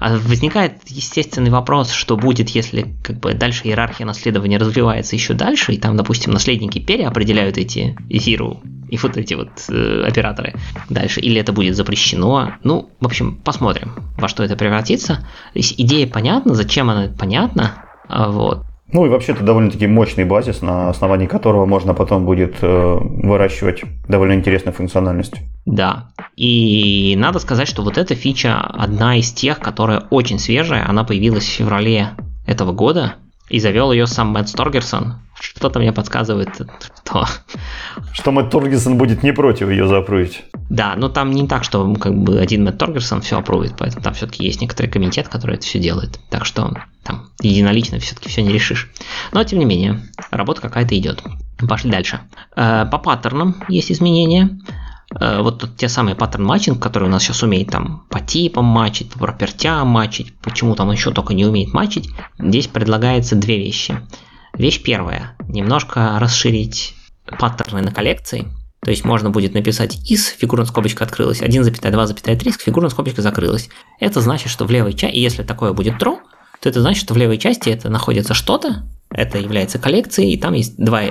А возникает естественный вопрос, что будет, если как бы дальше иерархия наследования развивается еще дальше, и там, допустим, наследники переопределяют эти zero и вот эти вот э, операторы дальше, или это будет запрещено. Ну, в общем, посмотрим, во что это превратится. То есть идея понятна, зачем она понятна, вот. Ну и вообще-то довольно-таки мощный базис, на основании которого можно потом будет э, выращивать довольно интересную функциональность. Да, и надо сказать, что вот эта фича одна из тех, которая очень свежая, она появилась в феврале этого года, и завел ее сам Мэтт Торгерсон. Что-то мне подсказывает, что... Что Мэтт Торгерсон будет не против ее заапрувить. Да, но там не так, что как бы один Мэтт Торгерсон все апрувит, поэтому там все-таки есть некоторый комитет, который это все делает. Так что там единолично все-таки все не решишь. Но, тем не менее, работа какая-то идет. Пошли дальше. По паттернам есть изменения. Вот те самые паттерн матчинг, который у нас сейчас умеет там по типам матчить, по пропертям матчить, почему там еще только не умеет матчить. Здесь предлагается две вещи. Вещь первая. Немножко расширить паттерны на коллекции. То есть можно будет написать is, фигурная скобочка открылась, один, два, три, фигурная скобочка закрылась. Это значит, что в левой части, если такое будет true, то это значит, что в левой части это находится что-то, это является коллекцией, и там есть два,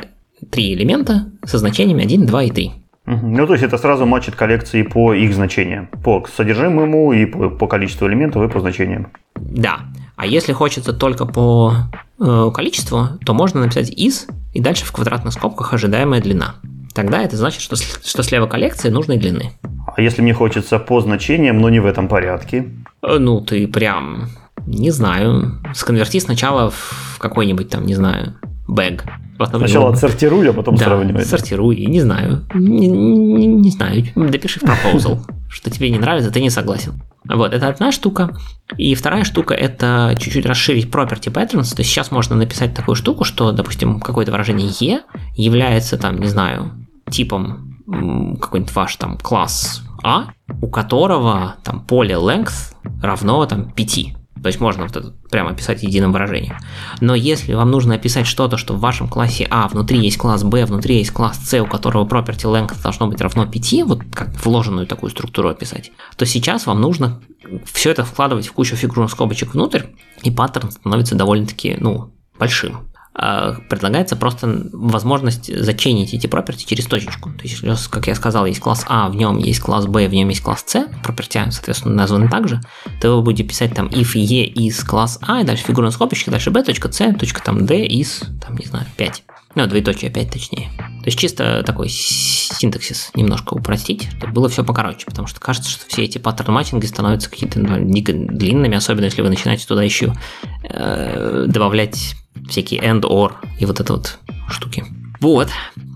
три элемента со значениями один, два и три. Ну, то есть это сразу матчит коллекции по их значениям, по содержимому и по, по количеству элементов и по значениям. Да, а если хочется только по э, количеству, то можно написать is и дальше в квадратных скобках ожидаемая длина. Тогда это значит, что, что слева коллекции нужной длины. А если мне хочется по значениям, но не в этом порядке? Ну, ты прям, не знаю, сконверти сначала в какой-нибудь там, не знаю, bag. Потом сначала отсортируй, а потом да, сравнивай. Сортируй, не знаю. Не, не, не знаю. Допиши в proposal, что тебе не нравится, ты не согласен. Вот, это одна штука. И вторая штука — это чуть-чуть расширить property patterns. То есть сейчас можно написать такую штуку, что, допустим, какое-то выражение e является, там, не знаю, типом какой-нибудь ваш там класс A, у которого там поле length равно там пяти. То есть можно вот это прямо описать единым выражением. Но если вам нужно описать что-то, что в вашем классе А внутри есть класс Б, внутри есть класс С, у которого property length должно быть равно пяти, вот как вложенную такую структуру описать, то сейчас вам нужно все это вкладывать в кучу фигурных скобочек внутрь, и паттерн становится довольно-таки, ну, большим. Предлагается просто возможность зачейнить эти property через точечку. То есть, как я сказал, есть класс А, в нем есть класс Б, в нем есть класс С, property, соответственно, названы также, то вы будете писать там if e is класс А, и дальше фигурные скобочки, дальше b, точка c, точка там d is, там, не знаю, пять. Ну, двоеточие пять точнее. То есть чисто такой синтаксис немножко упростить, чтобы было все покороче, потому что кажется, что все эти паттерн-матчинги становятся какие-то дико длинными, особенно если вы начинаете туда еще э, добавлять всякие and, or и вот это вот штуки. Вот,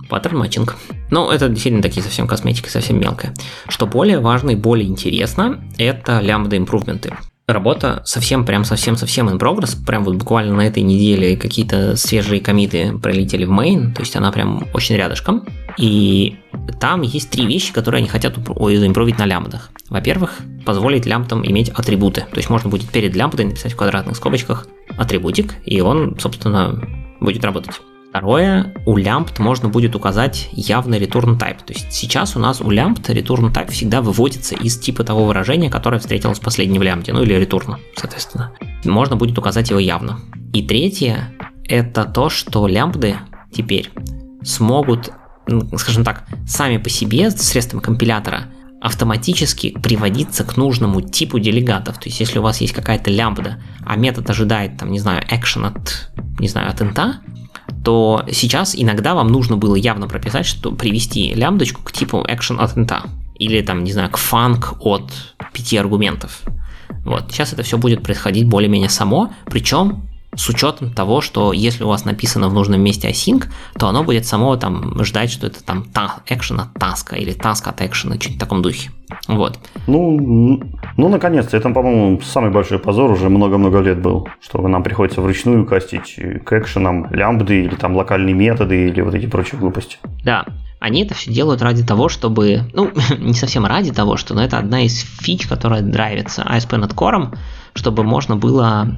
паттерн-матчинг. Но это действительно такие совсем косметики, совсем мелкая. Что более важно и более интересно, это лямбда-импрувменты. Работа совсем, прям совсем-совсем in progress. Прям вот буквально на этой неделе какие-то свежие комиты прилетели в main, то есть она прям очень рядышком. И там есть три вещи, которые они хотят заимпровить на лямбдах. Во-первых, позволить лямбдам иметь атрибуты. То есть можно будет перед лямбдой написать в квадратных скобочках атрибутик, и он, собственно, будет работать. Второе, у лямбд можно будет указать явный return type. То есть сейчас у нас у лямбд return type всегда выводится из типа того выражения, которое встретилось в последнем в лямбде, ну или return, соответственно. Можно будет указать его явно. И третье, это то, что лямбды теперь смогут, скажем так, сами по себе средством компилятора автоматически приводиться к нужному типу делегатов. То есть если у вас есть какая-то лямбда, а метод ожидает, там, не знаю, action от, не знаю, от инта, то сейчас иногда вам нужно было явно прописать, что привести лямбдочку к типу action от инта, или там, не знаю, к func от пяти аргументов. Вот, сейчас это все будет происходить более-менее само, причем с учетом того, что если у вас написано в нужном месте async, то оно будет само там ждать, что это там action от таска или task от action, что-нибудь в таком духе. Вот. Ну, ну наконец-то. Это, по-моему, самый большой позор уже много-много лет был, что нам приходится вручную кастить к экшенам лямбды или там локальные методы или вот эти прочие глупости. Да. Они это все делают ради того, чтобы... Ну, не совсем ради того, что... Но это одна из фич, которая драйвится эй эс пи дот нет Core, чтобы можно было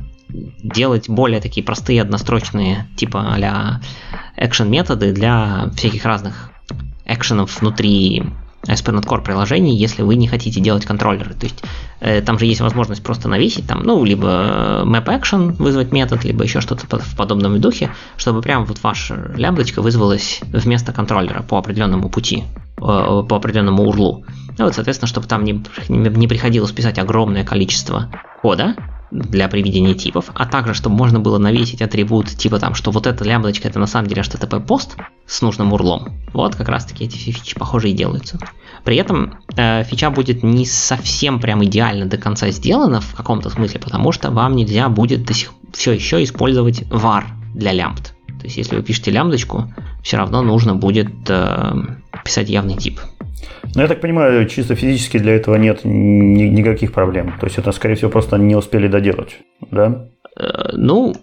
делать более такие простые однострочные типа а-ля action методы для всяких разных экшенов внутри эй эс пи дот нет Core приложений, если вы не хотите делать контроллеры. То есть э, там же есть возможность просто навесить там, ну, либо map-action вызвать метод, либо еще что-то в подобном духе, чтобы прям вот ваша лямбдочка вызвалась вместо контроллера по определенному пути, э, по определенному урлу. Ну, вот, соответственно, чтобы там не, не приходилось писать огромное количество кода для приведения типов, а также, чтобы можно было навесить атрибут типа там, что вот эта лямбдочка это на самом деле эйч ти ти пи-пост с нужным урлом. Вот как раз таки эти фичи похожие и делаются. При этом э, фича будет не совсем прям идеально до конца сделана в каком-то смысле, потому что вам нельзя будет до сих, все еще использовать var для лямбд. То есть если вы пишете лямбдочку, все равно нужно будет э, писать явный тип. Но я так понимаю, чисто физически для этого нет ни- никаких проблем. То есть это, скорее всего, просто не успели доделать, да? Ну,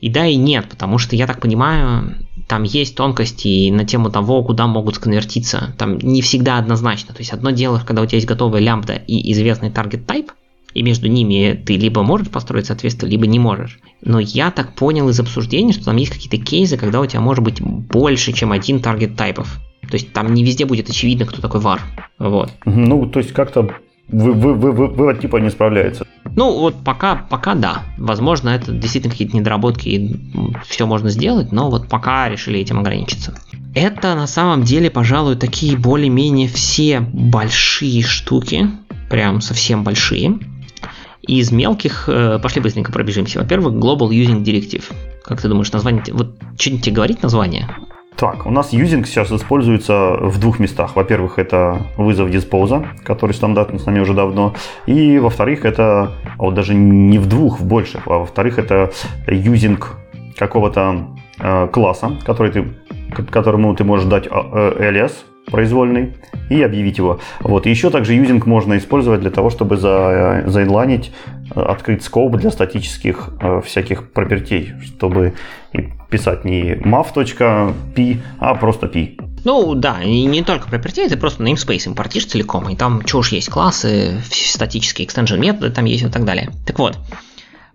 и да, и нет, потому что, я так понимаю, там есть тонкости на тему того, куда могут сконвертиться. Там не всегда однозначно. То есть одно дело, когда у тебя есть готовая лямбда и известный target type, и между ними ты либо можешь построить соответствие, либо не можешь. Но я так понял из обсуждений, что там есть какие-то кейсы, когда у тебя может быть больше, чем один target тайпов. То есть там не везде будет очевидно, кто такой var. Вот. Ну, то есть как-то вы, вы, вы, вы, вывод типа не справляется. Ну, вот пока, пока да. Возможно, это действительно какие-то недоработки, и все можно сделать, но вот пока решили этим ограничиться. Это на самом деле, пожалуй, такие более-менее все большие штуки. Прям совсем большие. Из мелких, э, пошли быстренько пробежимся. Во-первых, Global Using Directive. Как ты думаешь, название... Вот что-нибудь тебе говорит название? Так, у нас using сейчас используется в двух местах. Во-первых, это вызов диспоза, который стандартный с нами уже давно. И, во-вторых, это... А вот даже не в двух, в больших. А во-вторых, это using какого-то э, класса, который ты, которому ты можешь дать эл эс произвольный и объявить его. Вот. И еще также юзинг можно использовать для того, чтобы за, заинлайнить, открыть скоп для статических э, всяких пропертей, чтобы писать не maf.p, а просто p. Ну да, и не только пропертей, ты просто namespace импортишь целиком, и там что уж есть классы, статические экстеншн методы там есть и так далее. Так вот,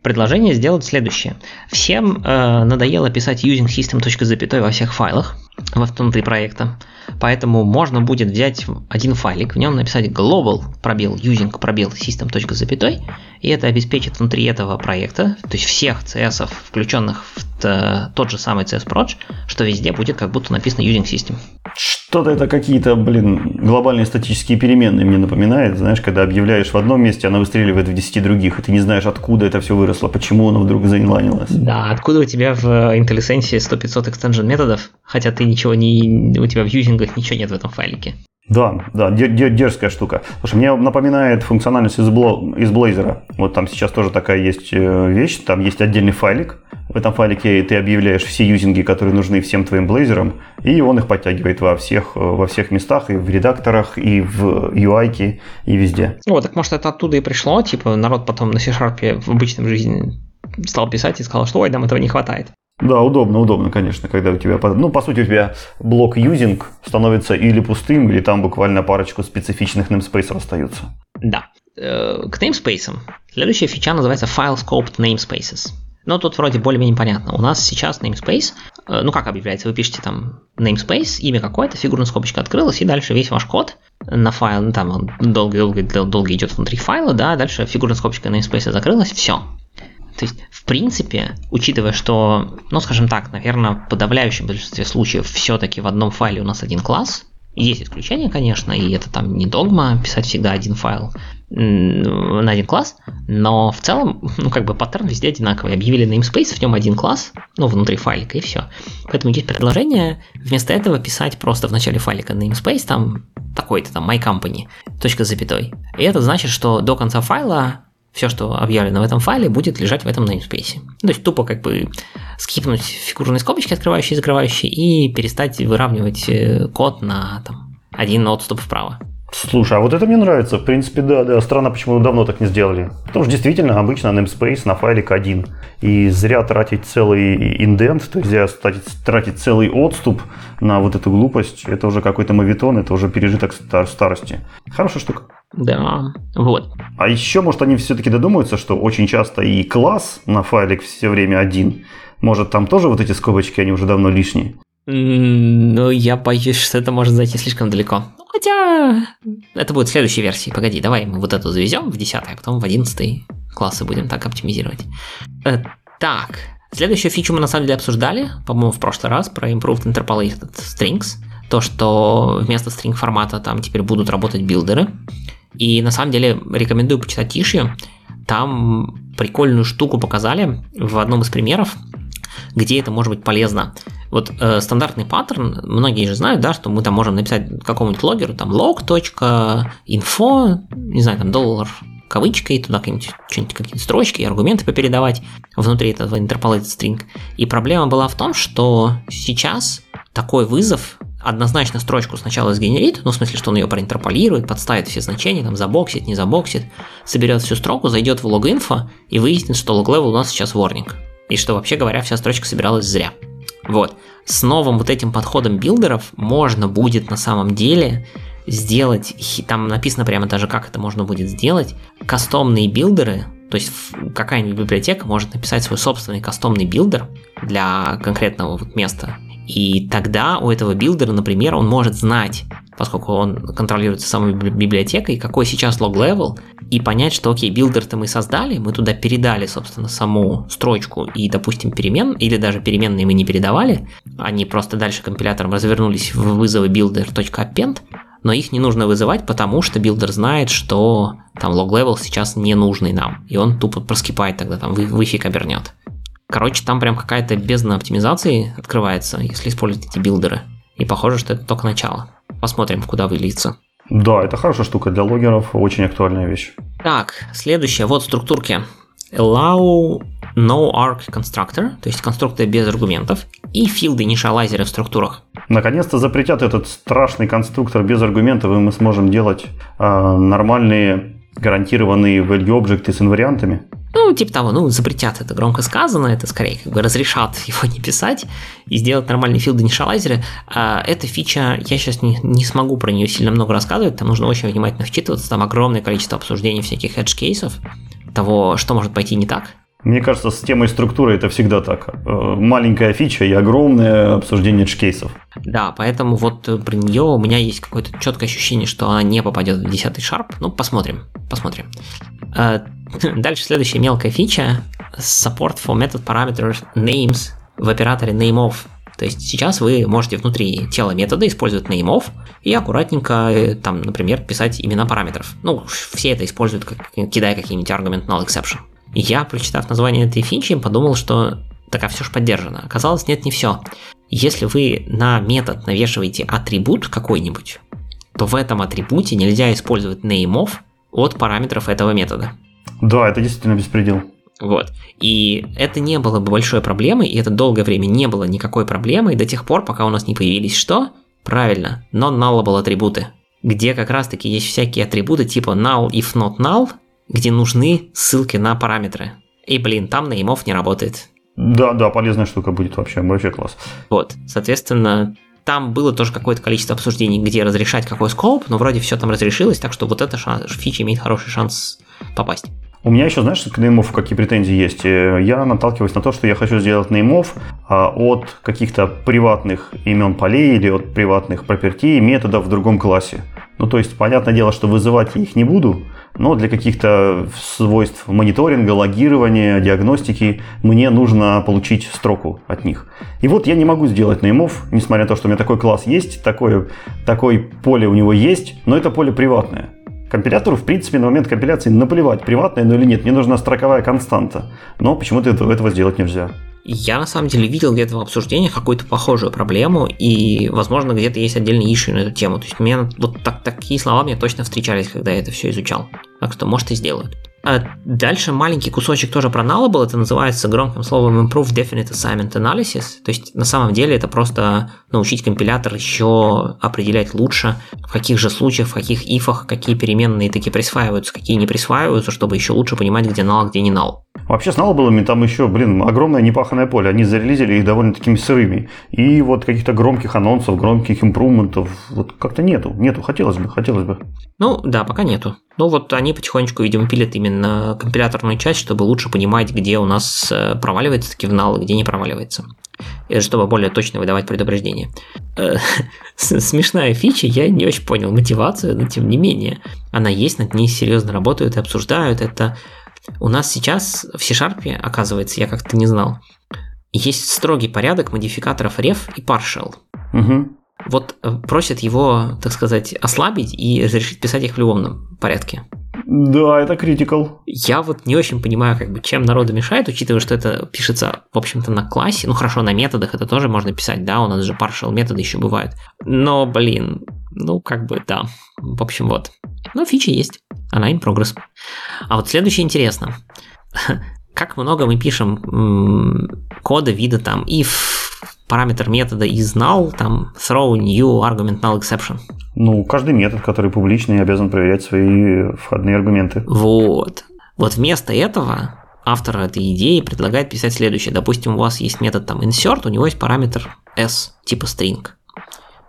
предложение сделать следующее. Всем э, надоело писать using system точка запятой во всех файлах, внутри проекта, поэтому можно будет взять один файлик, в нем написать global пробел using пробел system точка запятой, и это обеспечит внутри этого проекта, то есть всех си эс, включенных в тот же самый csproj, что везде будет как будто написано using system. Что-то это какие-то, блин, глобальные статические переменные мне напоминает, знаешь, когда объявляешь в одном месте, она выстреливает в десяти других, и ты не знаешь, откуда это все выросло, почему оно вдруг заинлайнилось. Да, откуда у тебя в IntelliSense сто пятьсот экстеншн методов, хотя ты ничего не, у тебя в юзингах ничего нет в этом файлике. Да, да, дерзкая штука. Слушай, мне напоминает функциональность из, бло, из Blazor. Вот там сейчас тоже такая есть вещь, там есть отдельный файлик. В этом файлике ты объявляешь все юзинги, которые нужны всем твоим Blazor'ам, и он их подтягивает во всех, во всех местах, и в редакторах, и в ю ай-ке, и везде. Ну, так может это оттуда и пришло, типа народ потом на C-Sharp в обычном жизни стал писать и сказал, что ой, нам этого не хватает. Да, удобно, удобно, конечно, когда у тебя, ну, по сути, у тебя блок юзинг становится или пустым, или там буквально парочку специфичных namespace остаются. Да. К namespace'ам следующая фича называется File Scoped Namespaces. Но тут вроде более-менее понятно. У нас сейчас namespace, ну как объявляется, вы пишете там namespace, имя какое-то, фигурная скобочка открылась, и дальше весь ваш код на файл, ну там он долго-долго идет внутри файла, да, дальше фигурная скобочка namespace закрылась, все. То есть, в принципе, учитывая, что, ну, скажем так, наверное, в подавляющем большинстве случаев все-таки в одном файле у нас один класс, есть исключения, конечно, и это там не догма, писать всегда один файл на один класс, но в целом, ну, как бы паттерн везде одинаковый. Объявили namespace, в нем один класс, ну, внутри файлика, и все. Поэтому есть предложение вместо этого писать просто в начале файлика namespace, там, такой-то, там, my company, точка с запятой. И это значит, что до конца файла все, что объявлено в этом файле, будет лежать в этом namespace. То есть тупо как бы скипнуть фигурные скобочки, открывающие и закрывающие, и перестать выравнивать код на там, один отступ вправо. Слушай, а вот это мне нравится. В принципе, да, да, странно, почему давно так не сделали. Потому что действительно обычно namespace на файлик один. И зря тратить целый индент, то есть зря тратить целый отступ на вот эту глупость, это уже какой-то моветон, это уже пережиток старости. Хорошая штука. Да, вот. А еще, может, они все-таки додумаются, что очень часто и класс на файлик все время один. Может, там тоже вот эти скобочки, они уже давно лишние? Ну, я боюсь, что это может зайти слишком далеко. Хотя это будет в следующей версии. Погоди, давай мы вот эту завезем в десятый, а потом в одиннадцатый классы будем так оптимизировать. Э, так, следующую фичу мы на самом деле обсуждали, по-моему, в прошлый раз, про Improved Interpolated Strings. То, что вместо string формата там теперь будут работать билдеры. И на самом деле рекомендую почитать ишью. Там прикольную штуку показали в одном из примеров, где это может быть полезно. Вот э, стандартный паттерн, многие же знают, да, что мы там можем написать какому-нибудь логеру, там log.info, не знаю, там доллар кавычкой, туда какие-нибудь, что-нибудь, какие-нибудь строчки и аргументы попередавать внутри этого interpolated string. И проблема была в том, что сейчас такой вызов однозначно строчку сначала сгенерит, ну в смысле, что он ее проинтерполирует, подставит все значения, там забоксит, не забоксит, соберет всю строку, зайдет в log.info и выяснит, что log level у нас сейчас warning. И что, вообще говоря, вся строчка собиралась зря. Вот. С новым вот этим подходом билдеров можно будет на самом деле сделать, там написано прямо даже, как это можно будет сделать, кастомные билдеры, то есть какая-нибудь библиотека может написать свой собственный кастомный билдер для конкретного вот места, и тогда у этого билдера, например, он может знать, поскольку он контролируется самой библиотекой, какой сейчас лог-левел, и понять, что окей, билдер-то мы создали, мы туда передали, собственно, саму строчку и, допустим, перемен, или даже переменные мы не передавали, они просто дальше компилятором развернулись в вызовы builder.append, но их не нужно вызывать, потому что билдер знает, что там log-level сейчас не нужный нам, и он тупо проскипает тогда, там выфиг обернет. Короче, там прям какая-то бездна оптимизации открывается, если использовать эти билдеры, и похоже, что это только начало. Посмотрим, куда выльется. Да, это хорошая штука для логеров, очень актуальная вещь. Так, следующее, вот структурки. Allow noArg constructor, то есть конструкторы без аргументов, и филды initializerы в структурах. Наконец-то запретят этот страшный конструктор без аргументов, и мы сможем делать э, нормальные гарантированные value объекты с инвариантами. Ну, типа того, ну, запретят, это громко сказано, это скорее как бы разрешат его не писать и сделать нормальные филды initializerы. А эта фича, я сейчас не, не смогу про нее сильно много рассказывать, там нужно очень внимательно вчитываться, там огромное количество обсуждений всяких edge-кейсов, того, что может пойти не так. Мне кажется, с темой структуры это всегда так. Маленькая фича и огромное обсуждение edge-кейсов. Да, поэтому вот про нее у меня есть какое-то четкое ощущение, что она не попадет в десятый Sharp. Ну, посмотрим, посмотрим. Дальше следующая мелкая фича – support for method parameters names в операторе nameOf. То есть сейчас вы можете внутри тела метода использовать nameOf и аккуратненько, там, например, писать имена параметров. Ну, все это используют, как, кидая какие-нибудь argument null exception. Я, прочитав название этой фичи, подумал, что так, а все же поддержано. Оказалось, нет, не все. Если вы на метод навешиваете атрибут какой-нибудь, то в этом атрибуте нельзя использовать nameOf от параметров этого метода. Да, это действительно беспредел. Вот. И это не было бы большой проблемой, и это долгое время не было никакой проблемой до тех пор, пока у нас не появились что? Правильно, non-nullable атрибуты, где как раз-таки есть всякие атрибуты типа null, if not null, где нужны ссылки на параметры. И, блин, там nameOf не работает. Да, да, полезная штука будет вообще, вообще класс. Вот, соответственно... Там было тоже какое-то количество обсуждений, где разрешать какой скоуп, но вроде все там разрешилось, так что вот эта шанс, фича имеет хороший шанс попасть. У меня еще, знаешь, к nameOf какие претензии есть? Я наталкиваюсь на то, что я хочу сделать nameOf от каких-то приватных имен полей или от приватных property методов в другом классе. Ну, то есть, понятное дело, что вызывать я их не буду, но для каких-то свойств мониторинга, логирования, диагностики мне нужно получить строку от них. И вот я не могу сделать nameOf, несмотря на то, что у меня такой класс есть, такое, такое поле у него есть, но это поле приватное. Компилятору, в принципе, на момент компиляции наплевать, приватное оно или нет, мне нужна строковая константа, но почему-то этого сделать нельзя. Я, на самом деле, видел где-то в обсуждениях какую-то похожую проблему, и, возможно, где-то есть отдельный issue на эту тему. То есть, меня, вот так, такие слова мне точно встречались, когда я это все изучал. Так что, может, и сделают. А дальше маленький кусочек тоже про nullable. Это называется громким словом Improve Definite Assignment Analysis. То есть, на самом деле, это просто научить компилятор еще определять лучше, в каких же случаях, в каких ифах, какие переменные таки присваиваются, какие не присваиваются, чтобы еще лучше понимать, где null, где не null. Вообще с nullable там еще, блин, огромное непаханное поле. Они зарелизили их довольно-таки сырыми. И вот каких-то громких анонсов, громких импрувментов вот как-то нету. Нету, хотелось бы, хотелось бы. Ну, да, пока нету. Ну, вот они потихонечку, видимо, пилят именно компиляторную часть, чтобы лучше понимать, где у нас проваливается таки в null, где не проваливается. И чтобы более точно выдавать предупреждение. Смешная фича, я не очень понял мотивацию, но тем не менее. Она есть, над ней серьезно работают и обсуждают. Это у нас сейчас в C-Sharp, оказывается, я как-то не знал, есть строгий порядок модификаторов ref и partial. Угу. Вот просят его, так сказать, ослабить и разрешить писать их в любом порядке. Да, это critical. Я вот не очень понимаю, как бы, чем народу мешает, учитывая, что это пишется, в общем-то, на классе. Ну хорошо, на методах это тоже можно писать, да, у нас же partial методы еще бывают. Но, блин, ну как бы да. В общем, вот. Но фича есть, она in progress. А вот следующее интересно. Как много мы пишем м- кода вида там if... параметр метода is null, там throw new argument null exception. Ну, каждый метод, который публичный, обязан проверять свои входные аргументы. Вот. Вот вместо этого автор этой идеи предлагает писать следующее. Допустим, у вас есть метод там insert, у него есть параметр s типа string.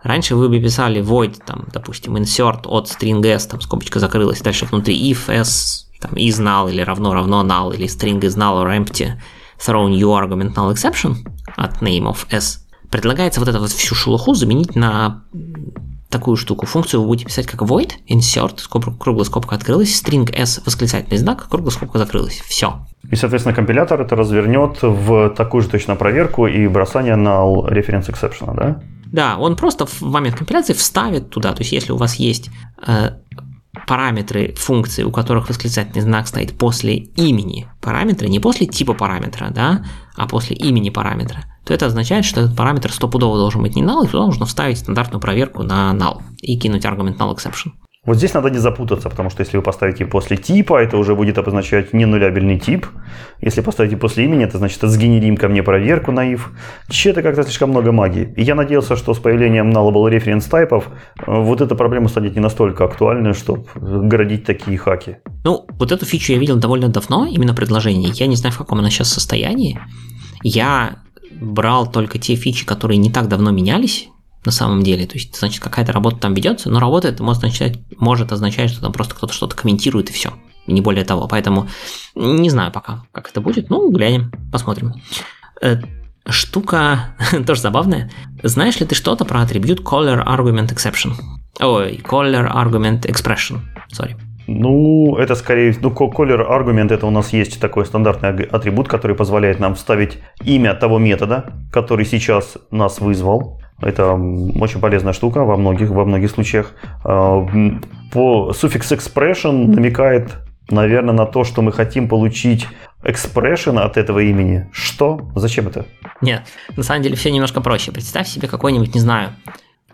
Раньше вы бы писали void, там, допустим, insert от string s, там скобочка закрылась, дальше внутри if s там, is null или равно-равно null, или string is null or empty, throw new argument null exception от name of s. Предлагается вот эту вот всю шелуху заменить на такую штуку. Функцию вы будете писать как void, insert, скобка, круглая скобка открылась, string s, восклицательный знак, круглая скобка закрылась. Все. И, соответственно, компилятор это развернет в такую же точно проверку и бросание null reference exception, да? Да, он просто в момент компиляции вставит туда. То есть, если у вас есть э, параметры функции, у которых восклицательный знак стоит после имени параметра, не после типа параметра, да, а после имени параметра, то это означает, что этот параметр стопудово должен быть не null, и туда нужно вставить стандартную проверку на null и кинуть аргумент null exception. Вот здесь надо не запутаться, потому что если вы поставите после типа, это уже будет обозначать не нулябельный тип. Если поставите после имени, это значит, сгенерим ко мне проверку на if. Че-то как-то слишком много магии. И я надеялся, что с появлением nullable reference тайпов вот эта проблема станет не настолько актуальной, чтобы городить такие хаки. Ну, вот эту фичу я видел довольно давно, именно предложение. Я не знаю, в каком она сейчас состоянии. Я брал только те фичи, которые не так давно менялись. На самом деле, то есть, значит, какая-то работа там ведется, но работа это может означать, может означать, что там просто кто-то что-то комментирует и все, не более того, поэтому не знаю пока, как это будет, ну, глянем, посмотрим. Штука тоже забавная. Знаешь ли ты что-то про атрибют caller argument exception? Ой, caller argument expression, sorry. Ну, это скорее, ну, caller argument это у нас есть такой стандартный атрибут, который позволяет нам вставить имя того метода, который сейчас нас вызвал. Это очень полезная штука во многих, во многих случаях. По суффикс expression намекает, наверное, на то, что мы хотим получить expression от этого имени. Что? Зачем это? Нет, на самом деле все немножко проще. Представь себе какой-нибудь, не знаю,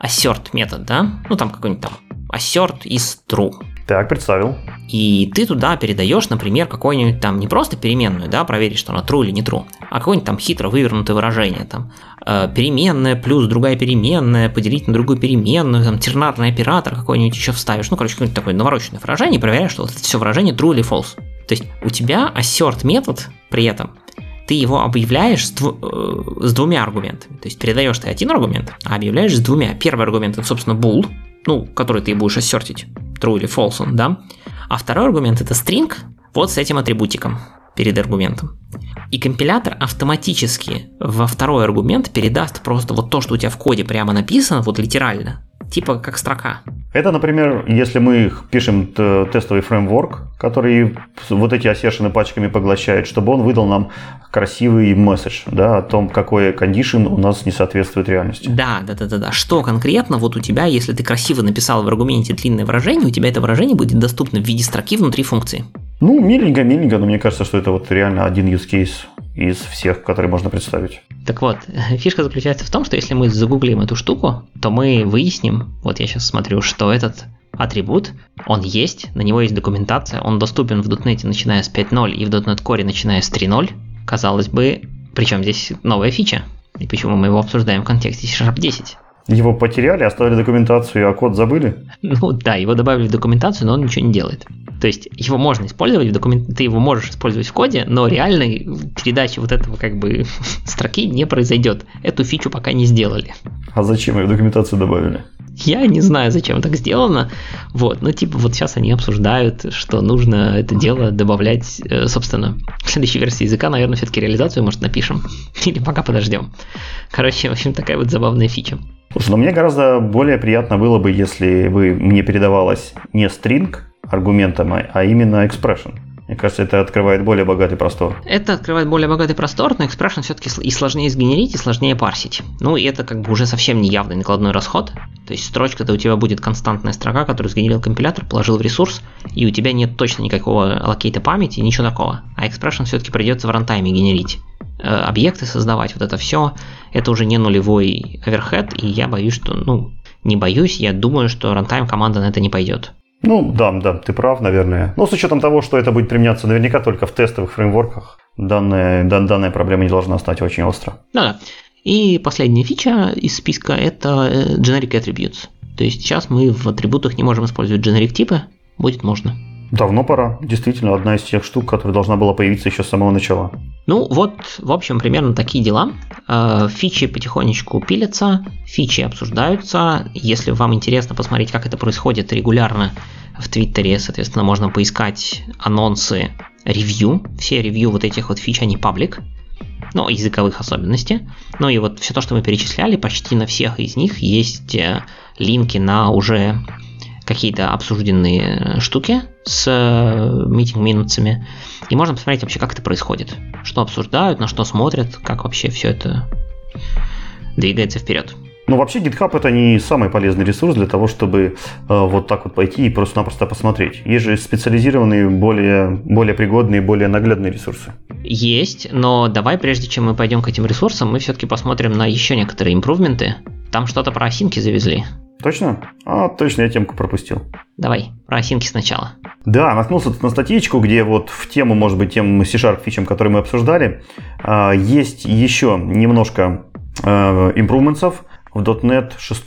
assert метод, да? Ну там какой-нибудь там assert is true. Так, представил. И ты туда передаешь, например, какую-нибудь там не просто переменную, да, проверить, что она true или не true, а какое-нибудь там хитро вывернутое выражение, там, э, переменная плюс другая переменная, поделить на другую переменную, там, тернарный оператор какой-нибудь еще вставишь, ну, короче, какое-нибудь такое навороченное выражение, и проверяешь, что вот это все выражение true или false. То есть у тебя assert метод при этом, ты его объявляешь с, дву, э, с двумя аргументами, то есть передаешь ты один аргумент, а объявляешь с двумя. Первый аргумент, это, собственно, bool, ну, который ты будешь ассертить, true или false он, да, а второй аргумент это string вот с этим атрибутиком перед аргументом. И компилятор автоматически во второй аргумент передаст просто вот то, что у тебя в коде прямо написано, вот литерально, типа как строка. Это, например, если мы пишем тестовый фреймворк, который вот эти ассершены пачками поглощает, чтобы он выдал нам красивый месседж, да, о том, какой кондишн у нас не соответствует реальности. Да, да, да, да, да. Что конкретно вот у тебя, если ты красиво написал в аргументе длинное выражение, у тебя это выражение будет доступно в виде строки внутри функции. Ну, миленько-миленько, но мне кажется, что это вот реально один use case из всех, которые можно представить. Так вот, фишка заключается в том, что если мы загуглим эту штуку, то мы выясним, вот я сейчас смотрю, что этот атрибут, он есть, на него есть документация, он доступен в .дот нет начиная с пять ноль и в .дот нет Core начиная с три ноль. Казалось бы, причем здесь новая фича, и почему мы его обсуждаем в контексте C-Sharp десять. Его потеряли, оставили документацию, а код забыли? Ну да, его добавили в документацию, но он ничего не делает. То есть его можно использовать, в документ... ты его можешь использовать в коде, но реальной передачи вот этого как бы строки не произойдет. Эту фичу пока не сделали. А зачем ее в документацию добавили? Я не знаю, зачем так сделано. Вот, ну типа вот сейчас они обсуждают, что нужно это дело добавлять, собственно, в следующей версии языка, наверное, все-таки реализацию, может, напишем. Или пока подождем. Короче, в общем, такая вот забавная фича. Слушай, но мне гораздо более приятно было бы, если бы мне передавалось не string аргументом, а именно expression. Мне кажется, это открывает более богатый простор. Это открывает более богатый простор, но expression все-таки и сложнее сгенерить, и сложнее парсить. Ну, и это как бы уже совсем не явный накладной расход. То есть строчка-то у тебя будет константная строка, которую сгенерил компилятор, положил в ресурс, и у тебя нет точно никакого аллокейта памяти, ничего такого. А expression все-таки придется в рантайме генерить. Объекты создавать, вот это все, это уже не нулевой оверхед, и я боюсь, что, ну, не боюсь, я думаю, что рантайм команда на это не пойдет. Ну, да, да, ты прав, наверное. Но с учетом того, что это будет применяться наверняка только в тестовых фреймворках, данная, данная проблема не должна стать очень остро. Да-да. И последняя фича из списка – это generic attributes. То есть сейчас мы в атрибутах не можем использовать generic типы, будет можно. Давно пора. Действительно, одна из тех штук, которая должна была появиться еще с самого начала. Ну вот, в общем, примерно такие дела. Фичи потихонечку пилятся, фичи обсуждаются. Если вам интересно посмотреть, как это происходит регулярно в Твиттере, соответственно, можно поискать анонсы ревью. Все ревью вот этих вот фич, они паблик. Ну, языковых особенностей. Ну и вот все то, что мы перечисляли, почти на всех из них есть линки на уже какие-то обсужденные штуки с митинг-минутцами. И можно посмотреть вообще, как это происходит. Что обсуждают, на что смотрят, как вообще все это двигается вперед. Ну, вообще, GitHub — это не самый полезный ресурс для того, чтобы э, вот так вот пойти и просто-напросто посмотреть. Есть же специализированные, более, более пригодные, более наглядные ресурсы. Есть, но давай, прежде чем мы пойдем к этим ресурсам, мы все-таки посмотрим на еще некоторые импрувменты. Там что-то про осинки завезли. Точно? А, точно, я темку пропустил. Давай, про осинки сначала. Да, наткнулся тут на статьечку, где вот в тему, может быть, тем C-Sharp фичам, которые мы обсуждали, э, есть еще немножко импрувментсов э, в дот нет шесть.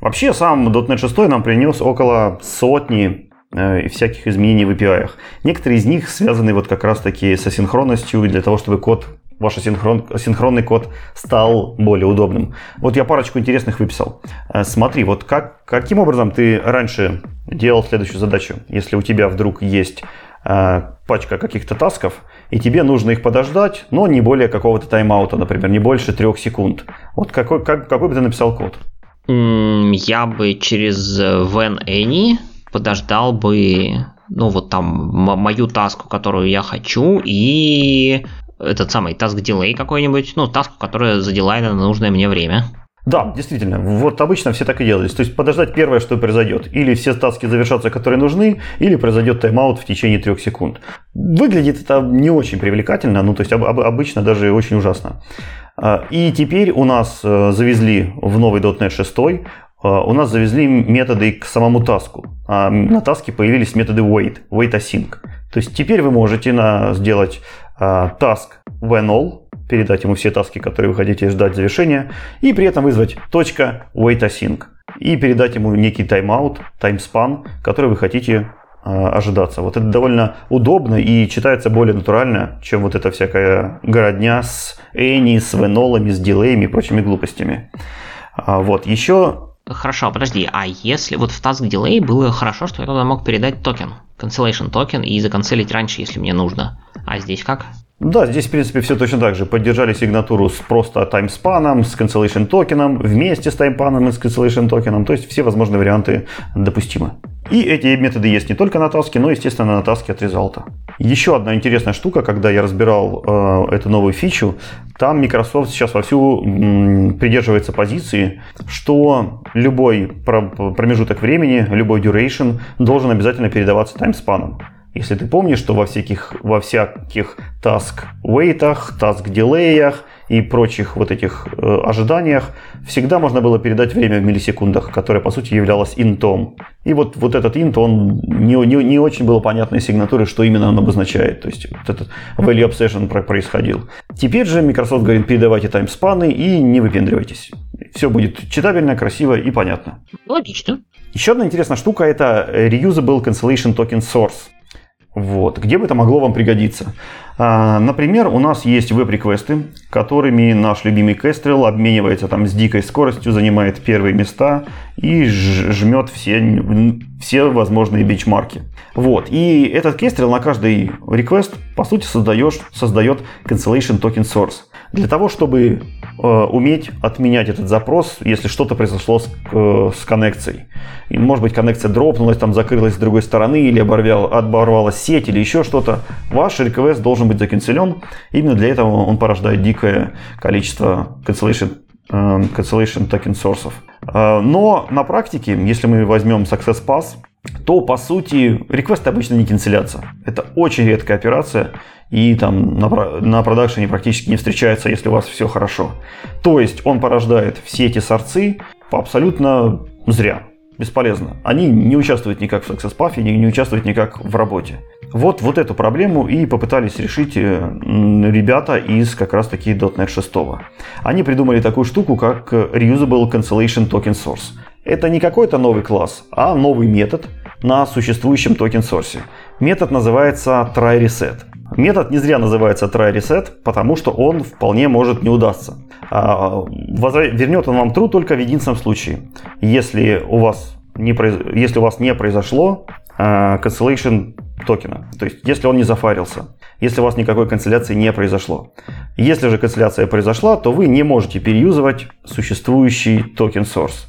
Вообще, сам дот нет шесть нам принес около сотни э, всяких изменений в эй пи ай-ах. Некоторые из них связаны вот как раз-таки с асинхронностью, для того, чтобы код, ваш асинхрон, асинхронный код стал более удобным. Вот я парочку интересных выписал. Смотри, вот как, каким образом ты раньше делал следующую задачу. Если у тебя вдруг есть э, пачка каких-то тасков, и тебе нужно их подождать, но не более какого-то тайм-аута, например, не больше трех секунд. Вот какой, как, какой бы ты написал код? Я бы через when any подождал бы, ну вот там, мою таску, которую я хочу, и... этот самый task delay какой-нибудь, ну, таску, которая задилайна на нужное мне время. Да, действительно, вот обычно все так и делались. То есть подождать первое, что произойдет. Или все таски завершатся, которые нужны, или произойдет тайм-аут в течение трех секунд. Выглядит это не очень привлекательно, ну, то есть об- обычно даже очень ужасно. И теперь у нас завезли в новый дот нет шесть, у нас завезли методы к самому таску. А на таске появились методы wait, wait async. То есть теперь вы можете на- сделать task when all, передать ему все таски, которые вы хотите ждать завершения, и при этом вызвать .waitAsync и передать ему некий тайм-аут, таймспан, который вы хотите э, ожидаться. Вот это довольно удобно и читается более натурально, чем вот эта всякая городня с any, с when all, с delay и прочими глупостями. А вот, еще... Хорошо, подожди, а если вот в task delay было хорошо, что я туда мог передать токен, cancellation токен, и заканцелить раньше, если мне нужно. А здесь как? Да, здесь, в принципе, все точно так же. Поддержали сигнатуру с просто таймспаном, с cancellation токеном, вместе с таймспаном и с cancellation токеном. То есть все возможные варианты допустимы. И эти методы есть не только на таске, но, естественно, на таске от резалта. Еще одна интересная штука, когда я разбирал э, эту новую фичу, там Microsoft сейчас вовсю м, придерживается позиции, что любой промежуток времени, любой duration должен обязательно передаваться таймспаном. Если ты помнишь, что во всяких, во всяких task-вейтах, task-делеях и прочих вот этих э, ожиданиях всегда можно было передать время в миллисекундах, которое, по сути, являлось интом. И вот, вот этот int, он не, не, не очень было понятной сигнатуры, что именно он обозначает. То есть вот этот value obsession происходил. Теперь же Microsoft говорит, передавайте таймспаны и не выпендривайтесь. Все будет читабельно, красиво и понятно. Логично. Еще одна интересная штука – это reusable cancellation token source. Вот. Где бы это могло вам пригодиться? А, например, у нас есть веб-реквесты, которыми наш любимый Kestrel обменивается там с дикой скоростью, занимает первые места и ж- жмет все, все возможные бичмарки. Вот. И этот Kestrel на каждый request, по сути, создаешь, создает cancellation token source. Для того, чтобы э, уметь отменять этот запрос, если что-то произошло с, э, с коннекцией. И, может быть, коннекция дропнулась, там закрылась с другой стороны, или оборвал, оборвалась сеть, или еще что-то. Ваш реквест должен быть заканцелен. Именно для этого он порождает дикое количество cancellation, э, cancellation token sources. Э, но на практике, если мы возьмем success pass, то, по сути, реквесты обычно не канцелятся. Это очень редкая операция, и там на, на продакшене практически не встречается, если у вас все хорошо. То есть он порождает все эти сорцы абсолютно зря, бесполезно. Они не участвуют никак в success path, не, не участвуют никак в работе. Вот, вот эту проблему и попытались решить ребята из как раз-таки дот нет шесть. Они придумали такую штуку, как reusable cancellation token source. Это не какой-то новый класс, а новый метод на существующем токен-сорсе. Метод называется tryReset. Метод не зря называется tryReset, потому что он вполне может не удастся. Вернет он вам true только в единственном случае, если у вас не, произ... если у вас не произошло cancellation токена, то есть если он не зафарился, если у вас никакой канцеляции не произошло. Если же канцеляция произошла, то вы не можете переюзывать существующий токен source.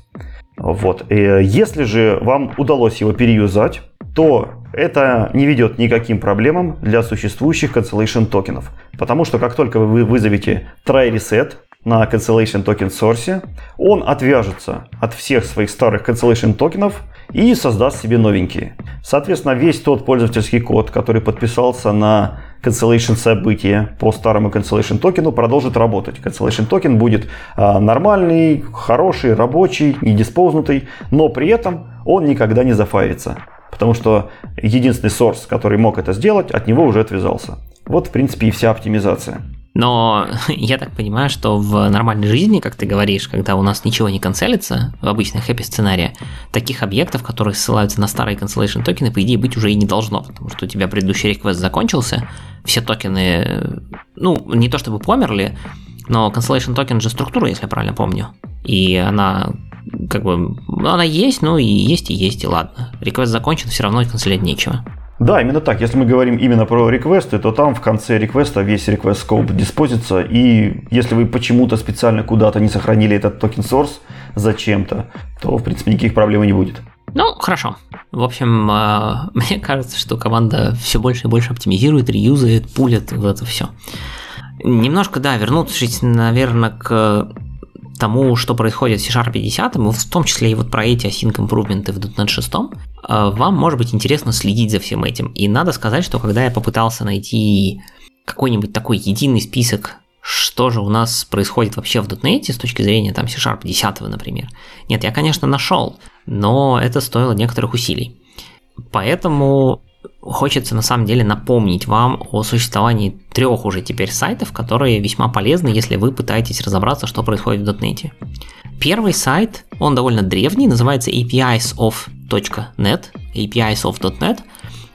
Вот. Если же вам удалось его переюзать, то это не ведет никаким проблемам для существующих cancellation токенов. Потому что как только вы вызовете try reset на cancellation токен source, он отвяжется от всех своих старых cancellation токенов и создаст себе новенькие. Соответственно, весь тот пользовательский код, который подписался на cancellation событие по старому cancellation токену, продолжит работать. Cancellation токен будет нормальный, хороший, рабочий, недиспознутый, но при этом он никогда не зафарится. Потому что единственный source, который мог это сделать, от него уже отвязался. Вот, в принципе, и вся оптимизация. Но я так понимаю, что в нормальной жизни, как ты говоришь, когда у нас ничего не канцелится, в обычных хэппи-сценарии, таких объектов, которые ссылаются на старые cancellation токены, по идее, быть уже и не должно, потому что у тебя предыдущий реквест закончился, все токены, ну, не то чтобы померли, но cancellation токен же структура, если я правильно помню, и она, как бы, она есть, ну, и есть, и есть, и ладно. Реквест закончен, все равно канцелять нечего. Да, именно так. Если мы говорим именно про реквесты, то там в конце реквеста весь request scope диспозится, и если вы почему-то специально куда-то не сохранили этот токен source зачем-то, то, в принципе, никаких проблем не будет. Ну, хорошо. В общем, мне кажется, что команда все больше и больше оптимизирует, реюзает, пулит, вот это все. Немножко, да, вернувшись, наверное, к тому, что происходит в C-Sharp пятьдесят, в том числе и вот про эти async-импрувменты в .дот нет шесть, вам может быть интересно следить за всем этим. И надо сказать, что когда я попытался найти какой-нибудь такой единый список, что же у нас происходит вообще в .дот нет с точки зрения там C-Sharp десять, например. Нет, я, конечно, нашел, но это стоило некоторых усилий. Поэтому хочется на самом деле напомнить вам о существовании трех уже теперь сайтов, которые весьма полезны, если вы пытаетесь разобраться, что происходит в .дот нет. Первый сайт, он довольно древний, называется эй пи ай эс оф точка нет, эй пи ай эс оф точка нет,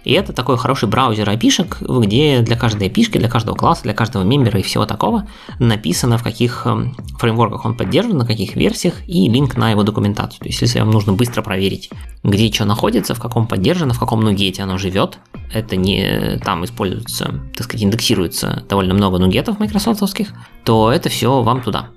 и это такой хороший браузер айпишек, где для каждой айпишки, для каждого класса, для каждого мембера и всего такого написано, в каких фреймворках он поддержан, на каких версиях, и линк на его документацию. То есть, если вам нужно быстро проверить, где что находится, в каком поддержано, в каком нугете оно живет, это не там используется, так сказать, индексируется довольно много нугетов майкрософтовских, то это все вам туда.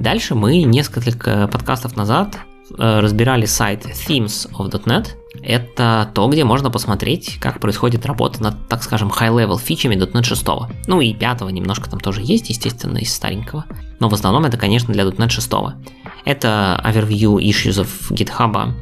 Дальше мы несколько подкастов назад разбирали сайт themes of .дот нет. Это то, где можно посмотреть, как происходит работа над, так скажем, high-level фичами .дот нет шесть. Ну и пять немножко там тоже есть, естественно, из старенького. Но в основном это, конечно, для .дот нет шесть. Это overview issues of GitHub,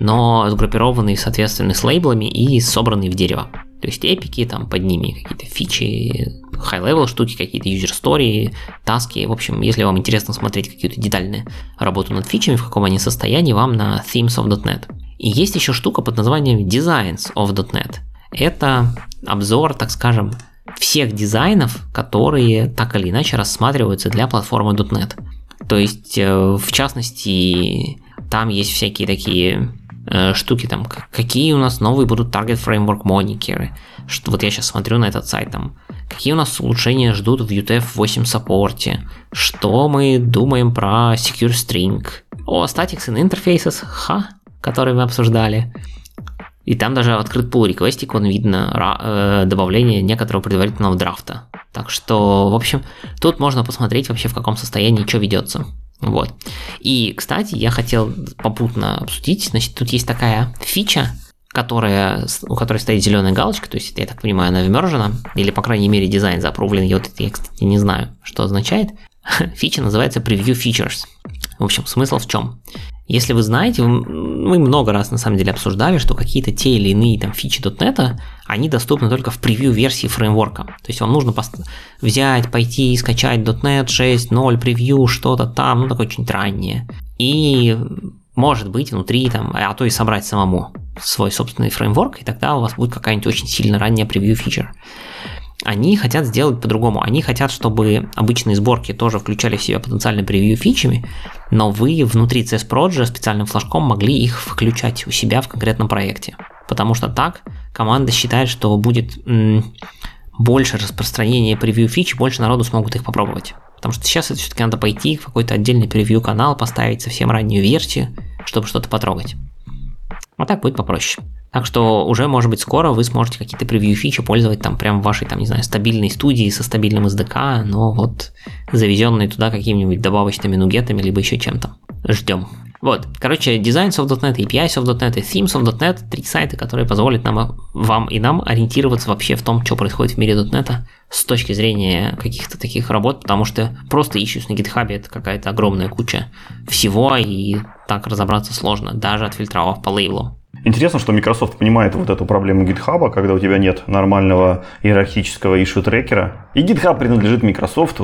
но сгруппированные, соответственно, с лейблами и собранные в дерево. То есть эпики, там под ними какие-то фичи, high-level штуки, какие-то user-story, таски. В общем, если вам интересно смотреть какую-то детальную работу над фичами, в каком они состоянии, вам на themes of .дот нет. И есть еще штука под названием Designs of .дот нет. Это обзор, так скажем, всех дизайнов, которые так или иначе рассматриваются для платформы .дот нет. То есть, в частности, там есть всякие такие э, штуки, там, какие у нас новые будут target framework моникеры. Что, вот я сейчас смотрю на этот сайт, там, какие у нас улучшения ждут в ю ти эф восемь саппорте, что мы думаем про secure string, о statics and interfaces, ха, которые мы обсуждали. И там даже открыт pull requestик, он видно добавление некоторого предварительного драфта. Так что, в общем, тут можно посмотреть вообще, в каком состоянии что ведется. Вот. И, кстати, я хотел попутно обсудить, значит, тут есть такая фича, которая, у которой стоит зеленая галочка, то есть, я так понимаю, она вмержена, или, по крайней мере, дизайн заапрувлен, я вот это, я, кстати, не знаю, что означает. Фича называется Preview Features. В общем, смысл в чем? Если вы знаете, мы много раз на самом деле обсуждали, что какие-то те или иные там фичи .дот нет, они доступны только в превью-версии фреймворка. То есть вам нужно пост- взять, пойти, скачать .дот нет шесть ноль, превью, что-то там, ну такое что-нибудь раннее. И может быть внутри там, а то и собрать самому свой собственный фреймворк, и тогда у вас будет какая-нибудь очень сильно ранняя превью-фичер. они хотят сделать по-другому. Они хотят, чтобы обычные сборки тоже включали в себя потенциальные превью фичами, но вы внутри CSproj специальным флажком могли их включать у себя в конкретном проекте. Потому что так команда считает, что будет м- больше распространения превью фич, больше народу смогут их попробовать. Потому что сейчас это все-таки надо пойти в какой-то отдельный превью канал, поставить совсем раннюю версию, чтобы что-то потрогать. А так будет попроще. Так что уже, может быть, скоро вы сможете какие-то превью-фичи пользовать там прям в вашей, там, не знаю, стабильной студии со стабильным эс ди кей, но вот завезенные туда какими-нибудь добавочными нугетами, либо еще чем-то. Ждем. Вот, короче, Designs of .дот нет, эй пи ай of .дот нет и Themes of .дот нет – три сайта, которые позволят нам, вам и нам ориентироваться вообще в том, что происходит в мире .дот нет с точки зрения каких-то таких работ, потому что просто issues на GitHub – это какая-то огромная куча всего, и так разобраться сложно, даже отфильтровав по лейблам. Интересно, что Microsoft понимает вот эту проблему GitHub, когда у тебя нет нормального иерархического issue-трекера. И GitHub принадлежит Microsoft.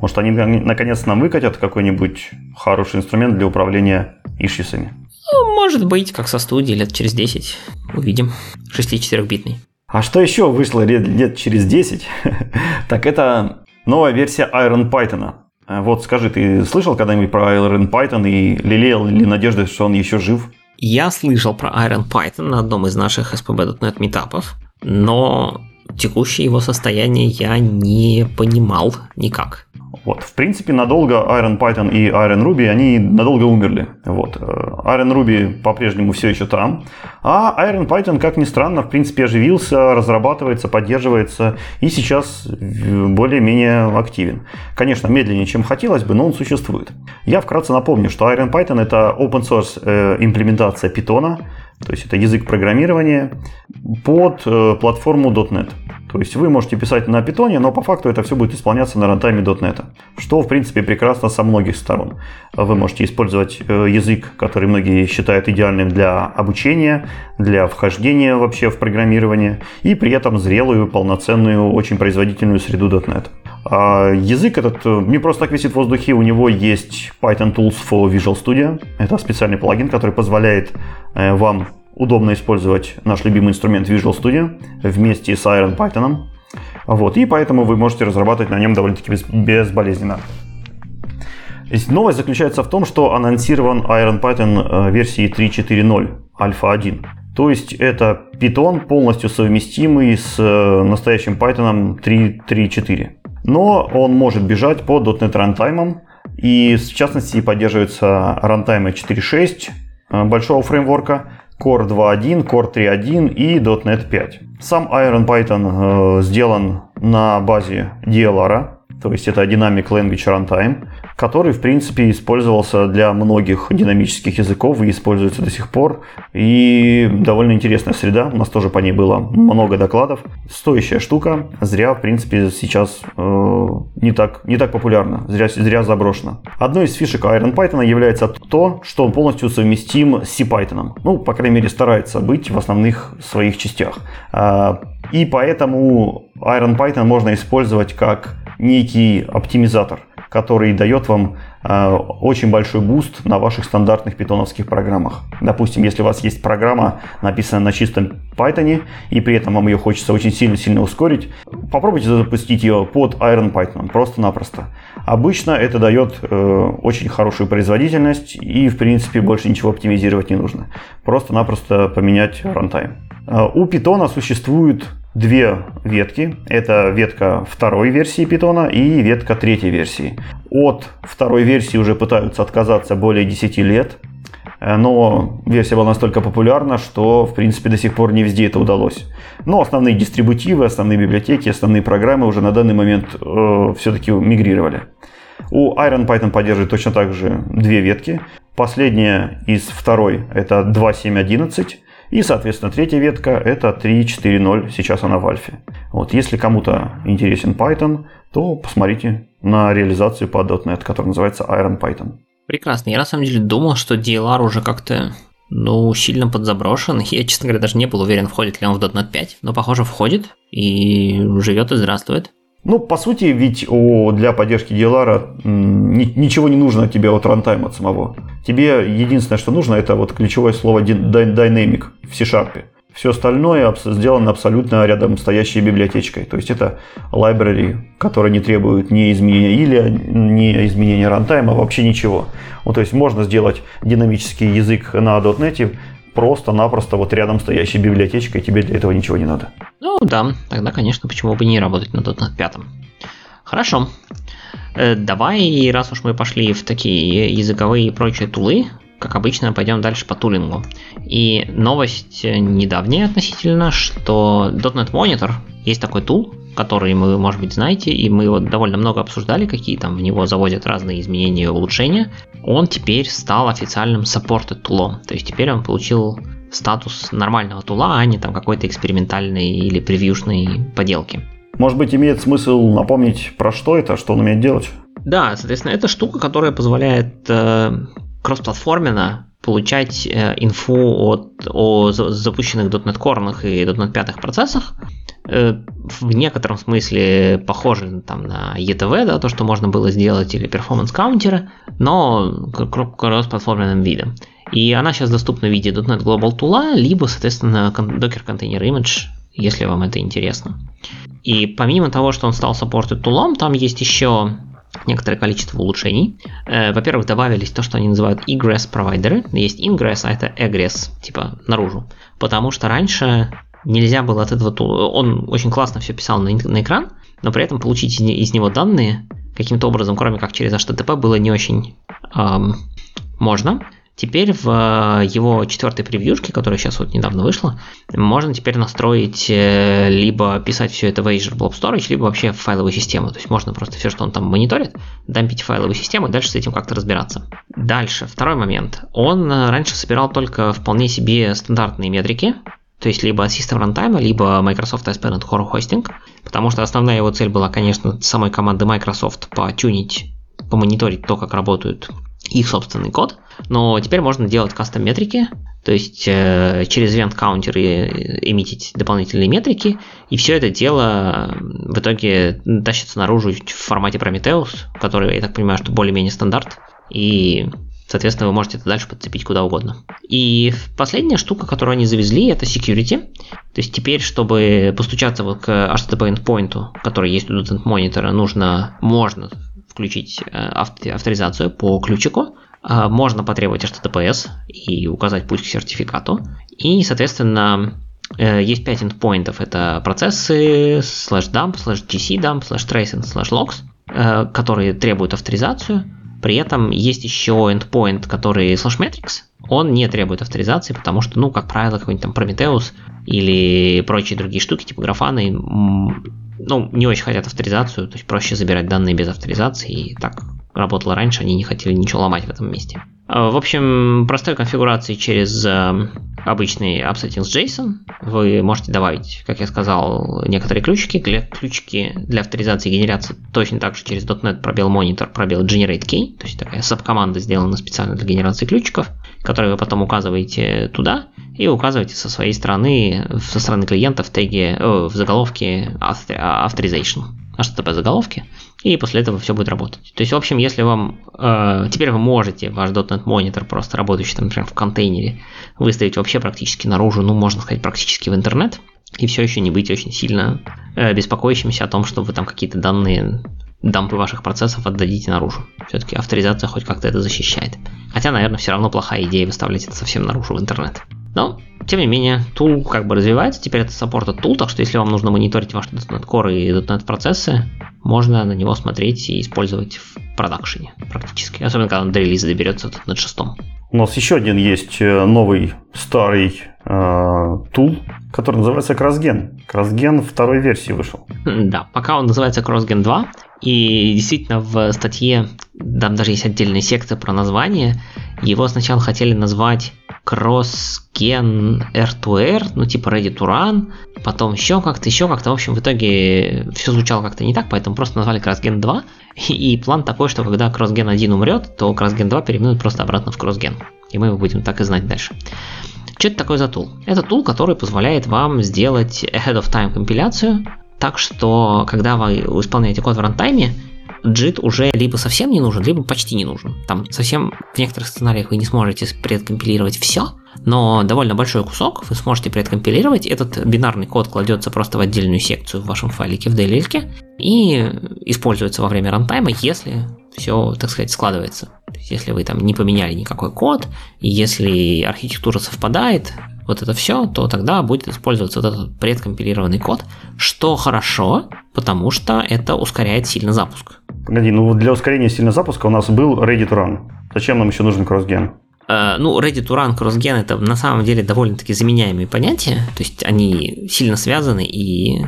Может, они наконец нам выкатят какой-нибудь хороший инструмент для управления ишьюсами? Ну, может быть, как со студией лет через десять. Увидим. шестьдесят четыре битный. А что еще вышло лет через десять? Так это новая версия IronPython. Вот скажи, ты слышал когда-нибудь про IronPython и лелеял ли надежды, что он еще жив? Я слышал про IronPython на одном из наших эс пэ бэ точка нет митапов, но текущее его состояние я не понимал никак. Вот, в принципе, надолго IronPython и IronRuby, они надолго умерли. Вот, IronRuby по-прежнему все еще там, а IronPython, как ни странно, в принципе, оживился, разрабатывается, поддерживается и сейчас более-менее активен. Конечно, медленнее, чем хотелось бы, но он существует. Я вкратце напомню, что IronPython — это open-source имплементация Python, то есть это язык программирования под платформу .дот нет. То есть вы можете писать на Python, но по факту это все будет исполняться на рантайме .дот нет, что в принципе прекрасно со многих сторон. Вы можете использовать язык, который многие считают идеальным для обучения, для вхождения вообще в программирование и при этом зрелую, полноценную, очень производительную среду .дот нет. А язык этот не просто так висит в воздухе, у него есть Python Tools for Visual Studio. Это специальный плагин, который позволяет вам удобно использовать наш любимый инструмент Visual Studio вместе с IronPython. Вот, и поэтому вы можете разрабатывать на нем довольно-таки без, безболезненно. Новость заключается в том, что анонсирован IronPython версии три точка четыре точка ноль альфа один. То есть это Python, полностью совместимый с настоящим Python три точка три точка четыре. Но он может бежать по .дот нет рантаймам. И в частности поддерживаются рантаймы четыре точка шесть большого фреймворка, Core два точка один, Core три точка один и .дот нет пять. Сам IronPython э, сделан на базе ди эл ар, то есть это Dynamic Language Runtime, который, в принципе, использовался для многих динамических языков и используется до сих пор. И довольно интересная среда, у нас тоже по ней было много докладов. Стоящая штука, зря, в принципе, сейчас э, не так, не так популярна, зря, зря заброшена. Одной из фишек IronPython является то, что он полностью совместим с C-Python. Ну, по крайней мере, старается быть в основных своих частях. И поэтому IronPython можно использовать как некий оптимизатор, который дает вам э, очень большой буст на ваших стандартных питоновских программах. Допустим, если у вас есть программа, написанная на чистом Python, и при этом вам ее хочется очень сильно-сильно ускорить, попробуйте запустить ее под IronPython, просто-напросто. Обычно это дает э, очень хорошую производительность, и, в принципе, больше ничего оптимизировать не нужно. Просто-напросто поменять рантайм. Э, у Python существует две ветки. Это ветка второй версии Python и ветка третьей версии. От второй версии уже пытаются отказаться более десять лет, но версия была настолько популярна, что в принципе до сих пор не везде это удалось. Но основные дистрибутивы, основные библиотеки, основные программы уже на данный момент э, все-таки мигрировали. У IronPython поддерживает точно так же две ветки. Последняя из второй это два точка семь точка одиннадцать. И, соответственно, третья ветка это три точка четыре точка ноль, сейчас она в альфе. Вот, если кому-то интересен Python, то посмотрите на реализацию по .дот нет, которая называется IronPython. Прекрасно. Я на самом деле думал, что ди эл ар уже как-то ну, сильно подзаброшен. Я, честно говоря, даже не был уверен, входит ли он в .дот нет пять, но, похоже, входит и живет и здравствует. Ну, по сути, ведь для поддержки ди эл ар ничего не нужно тебе от рантайма от самого. Тебе единственное, что нужно, это вот ключевое слово dynamic в C-Sharp. Все остальное сделано абсолютно рядом стоящей библиотечкой. То есть это library, которые не требуют ни изменения или, ни изменения рантайма, вообще ничего. Ну, то есть можно сделать динамический язык на .дот нет просто-напросто вот рядом стоящей библиотечкой, тебе для этого ничего не надо. Ну да, тогда, конечно, почему бы не работать на .дот нет пять. Хорошо. Давай, раз уж мы пошли в такие языковые и прочие тулы, как обычно, пойдем дальше по тулингу. И новость недавняя относительно, что .дот нет Monitor, есть такой тул, который вы, может быть, знаете, и мы его довольно много обсуждали, какие там в него заводят разные изменения и улучшения. Он теперь стал официальным supported тулом, то есть теперь он получил статус нормального тула, а не там какой-то экспериментальной или превьюшной поделки. Может быть, имеет смысл напомнить, про что это, что он умеет делать? Да, соответственно, это штука, которая позволяет э, кроссплатформенно получать э, инфу от, о запущенных .дот нет Core и .дот нет пять процессах. Э, в некотором смысле похоже там, на и ти ви, да, то, что можно было сделать, или перформанс-каунтеры, но кроссплатформенным видом. И она сейчас доступна в виде .дот нет Global Tool, либо, соответственно, Docker Container Image, если вам это интересно. И помимо того, что он стал supported тулом, там есть еще некоторое количество улучшений. Во-первых, добавились то, что они называют egress-провайдеры. Есть ingress, а это egress, типа наружу. Потому что раньше нельзя было от этого тула... Он очень классно все писал на, на экран, но при этом получить из него данные каким-то образом, кроме как через эйч ти ти пи, было не очень эм, можно. Теперь в его четвертой превьюшке, которая сейчас вот недавно вышла, можно теперь настроить либо писать все это в Azure Blob Storage, либо вообще в файловую систему. То есть можно просто все, что он там мониторит, дампить в файловую систему и дальше с этим как-то разбираться. Дальше, второй момент. Он раньше собирал только вполне себе стандартные метрики, то есть либо System Runtime, либо Microsoft Aspen Core Hosting, потому что основная его цель была, конечно, самой команды Microsoft потюнить, помониторить то, как работают их собственный код, но теперь можно делать кастом метрики, то есть э, через event counter эмитить дополнительные метрики, и все это дело в итоге тащится наружу в формате Prometheus, который, я так понимаю, что более-менее стандарт, и, соответственно, вы можете это дальше подцепить куда угодно. И последняя штука, которую они завезли, это security, то есть теперь, чтобы постучаться вот к эйч ти ти пи endpoint, который есть у .дот нет Monitor, нужно, можно включить авторизацию по ключику, можно потребовать эйч ти ти пи эс и указать путь к сертификату, и, соответственно, есть пять эндпоинтов, это процессы, слэш-дамп, слэш-джи си-дамп, слэш-трейсинг, слэш-локс, которые требуют авторизацию, при этом есть еще эндпоинт, который слэш-метрикс, он не требует авторизации, потому что, ну, как правило, какой-нибудь там Prometheus или прочие другие штуки, типа графаны, ну, не очень хотят авторизацию, то есть проще забирать данные без авторизации, и так работало раньше, они не хотели ничего ломать в этом месте. В общем, простой конфигурации через обычный AppSettings.json вы можете добавить, как я сказал, некоторые ключики, ключики для авторизации и генерации точно так же через .дот нет пробел monitor, пробел generate key, то есть такая саб-команда сделана специально для генерации ключиков, которые вы потом указываете туда и указываете со своей стороны, со стороны клиента в теге, о, в заголовке authorization, эйч ти ти пи заголовке, и после этого все будет работать. То есть, в общем, если вам э, теперь вы можете ваш .дот нет Monitor, просто работающий там, например, в контейнере, выставить вообще практически наружу, ну, можно сказать, практически в интернет, и все еще не быть очень сильно э, беспокоящимся о том, что вы там какие-то данные, дампы ваших процессов отдадите наружу. Все-таки авторизация хоть как-то это защищает. Хотя, наверное, все равно плохая идея выставлять это совсем наружу в интернет. Но, тем не менее, тул как бы развивается, теперь это supported tool, так что если вам нужно мониторить ваши .дот нет Core и .дот нет процессы, можно на него смотреть и использовать в продакшене практически, особенно когда он до релиза доберется в .дот нет шесть. У нас еще один есть новый старый э, тул, который называется crossgen. Crossgen второй версии вышел. Да, пока он называется crossgen два, и действительно в статье, там даже есть отдельная секция про название, его сначала хотели назвать crossgen эр ту эр, ну типа Ready to Run, потом еще как-то, еще как-то, в общем, в итоге все звучало как-то не так, поэтому просто назвали crossgen два, и, и план такой, что когда crossgen один умрет, то crossgen два переименуют просто обратно в crossgen, и мы его будем так и знать дальше. Что это такое за тул? Это тул, который позволяет вам сделать ahead of time компиляцию, так что когда вы исполняете код в рантайме, джит уже либо совсем не нужен, либо почти не нужен. Там совсем в некоторых сценариях вы не сможете предкомпилировать все, но довольно большой кусок, вы сможете предкомпилировать, этот бинарный код кладется просто в отдельную секцию в вашем файлике в ди эл эр-ке и используется во время рантайма, если все, так сказать, складывается. То есть, если вы там не поменяли никакой код, если архитектура совпадает, вот это все, то тогда будет использоваться вот этот предкомпилированный код, что хорошо, потому что это ускоряет сильно запуск. Погоди, ну вот для ускорения сильно запуска у нас был ready-to-run. Зачем нам еще нужен CrossGen? Э, ну, ready-to-run, CrossGen это на самом деле довольно-таки заменяемые понятия, то есть они сильно связаны, и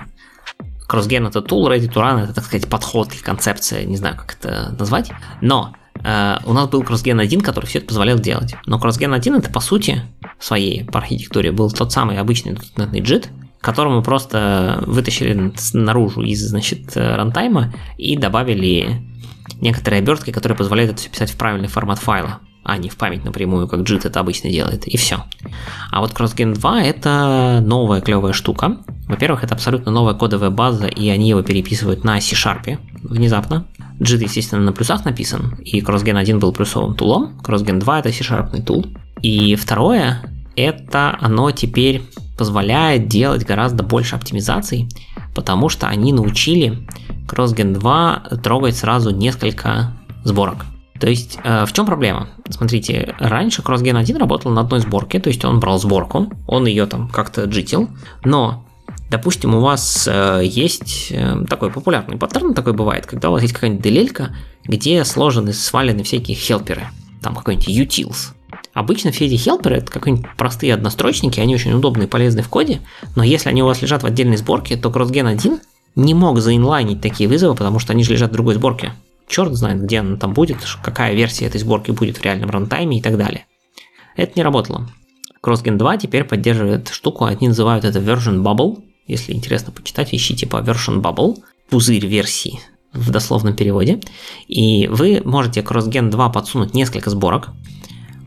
CrossGen это tool, ready-to-run это, так сказать, подход или концепция, не знаю, как это назвать, но Uh, у нас был CrossGen один, который все это позволял делать. Но CrossGen один это по сути своей по архитектуре был тот самый обычный .NET джит, который мы просто вытащили наружу из, значит, рантайма и добавили некоторые обертки, которые позволяют это все писать в правильный формат файла, а не в память напрямую, как джит это обычно делает, и все. А вот CrossGen два это новая клевая штука. Во-первых, это абсолютно новая кодовая база, и они его переписывают на C-Sharp внезапно. Джит, естественно, на плюсах написан, и CrossGen один был плюсовым тулом, CrossGen два это C-Sharpный тул. И второе, это оно теперь позволяет делать гораздо больше оптимизаций, потому что они научили CrossGen два трогать сразу несколько сборок. То есть, э, в чем проблема? Смотрите, раньше CrossGen один работал на одной сборке, то есть он брал сборку, он ее там как-то джитил, но допустим, у вас э, есть э, такой популярный паттерн, такой бывает, когда у вас есть какая-нибудь делелька, где сложены, свалены всякие хелперы, там какой-нибудь utils. Обычно все эти хелперы это какие-нибудь простые однострочники, они очень удобные и полезны в коде, но если они у вас лежат в отдельной сборке, то CrossGen один не мог заинлайнить такие вызовы, потому что они же лежат в другой сборке. Черт знает, где она там будет, какая версия этой сборки будет в реальном рантайме и так далее. Это не работало. CrossGen два теперь поддерживает штуку, они называют это version bubble. Если интересно почитать, ищите по version bubble, пузырь версии в дословном переводе. И вы можете CrossGen два подсунуть несколько сборок.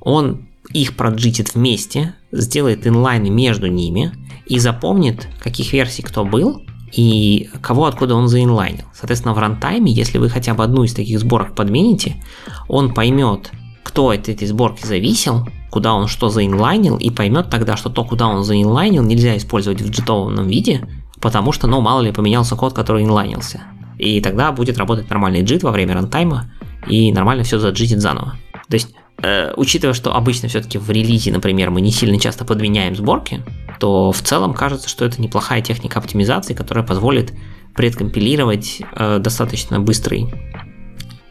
Он их проджитит вместе, сделает инлайны между ними и запомнит, каких версий кто был и кого откуда он заинлайнил. Соответственно, в рантайме, если вы хотя бы одну из таких сборок подмените, он поймет, кто от этой сборки зависел, куда он что заинлайнил, и поймет тогда, что то, куда он заинлайнил, нельзя использовать в джитованном виде, потому что, ну, мало ли, поменялся код, который инлайнился. И тогда будет работать нормальный джит во время рантайма, и нормально все заджитит заново. То есть, э, учитывая, что обычно все-таки в релизе, например, мы не сильно часто подменяем сборки, то в целом кажется, что это неплохая техника оптимизации, которая позволит предкомпилировать э, достаточно быстрый,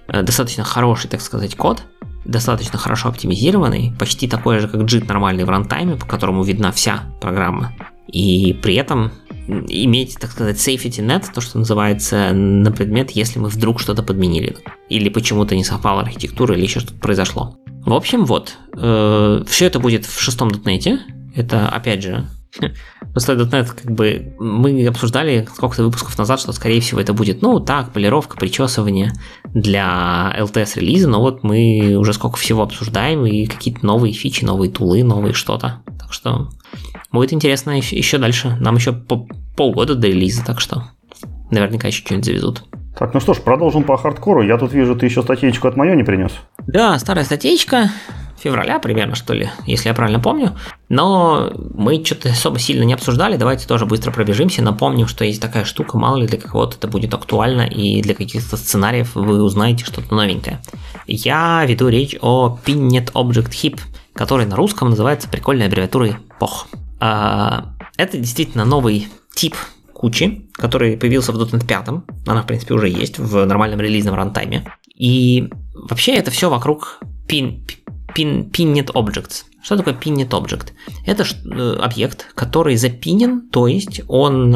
э, достаточно хороший, так сказать, код, достаточно хорошо оптимизированный, почти такой же, как джит нормальный в рантайме, по которому видна вся программа, и при этом иметь, так сказать, safety net, то, что называется, на предмет, если мы вдруг что-то подменили, или почему-то не совпала архитектура, или еще что-то произошло. В общем, вот, э, все это будет в шестом .дот нет, это, опять же, после .дот нет, как бы, мы обсуждали сколько-то выпусков назад, что, скорее всего, это будет, ну, так, полировка, причесывание для эл ти эс-релиза, но вот мы уже сколько всего обсуждаем, и какие-то новые фичи, новые тулы, новые что-то. Так что будет интересно еще дальше. Нам еще по полгода до релиза, так что наверняка еще что-нибудь завезут. Так, ну что ж, продолжим по хардкору. Я тут вижу, ты еще статейку от Маони принес. Да, старая статейка. Февраля примерно, что ли, если я правильно помню. Но мы что-то особо сильно не обсуждали. Давайте тоже быстро пробежимся. Напомним, что есть такая штука, мало ли для кого-то это будет актуально, и для каких-то сценариев вы узнаете что-то новенькое. Я веду речь о Pinned Object Heap, который на русском называется прикольной аббревиатурой пох. Это действительно новый тип кучи, который появился в .дот нет пять. Она, в принципе, уже есть в нормальном релизном рантайме. И вообще это все вокруг pin... Pin, pinned objects. Что такое pinned object? Это объект, который запинен, то есть он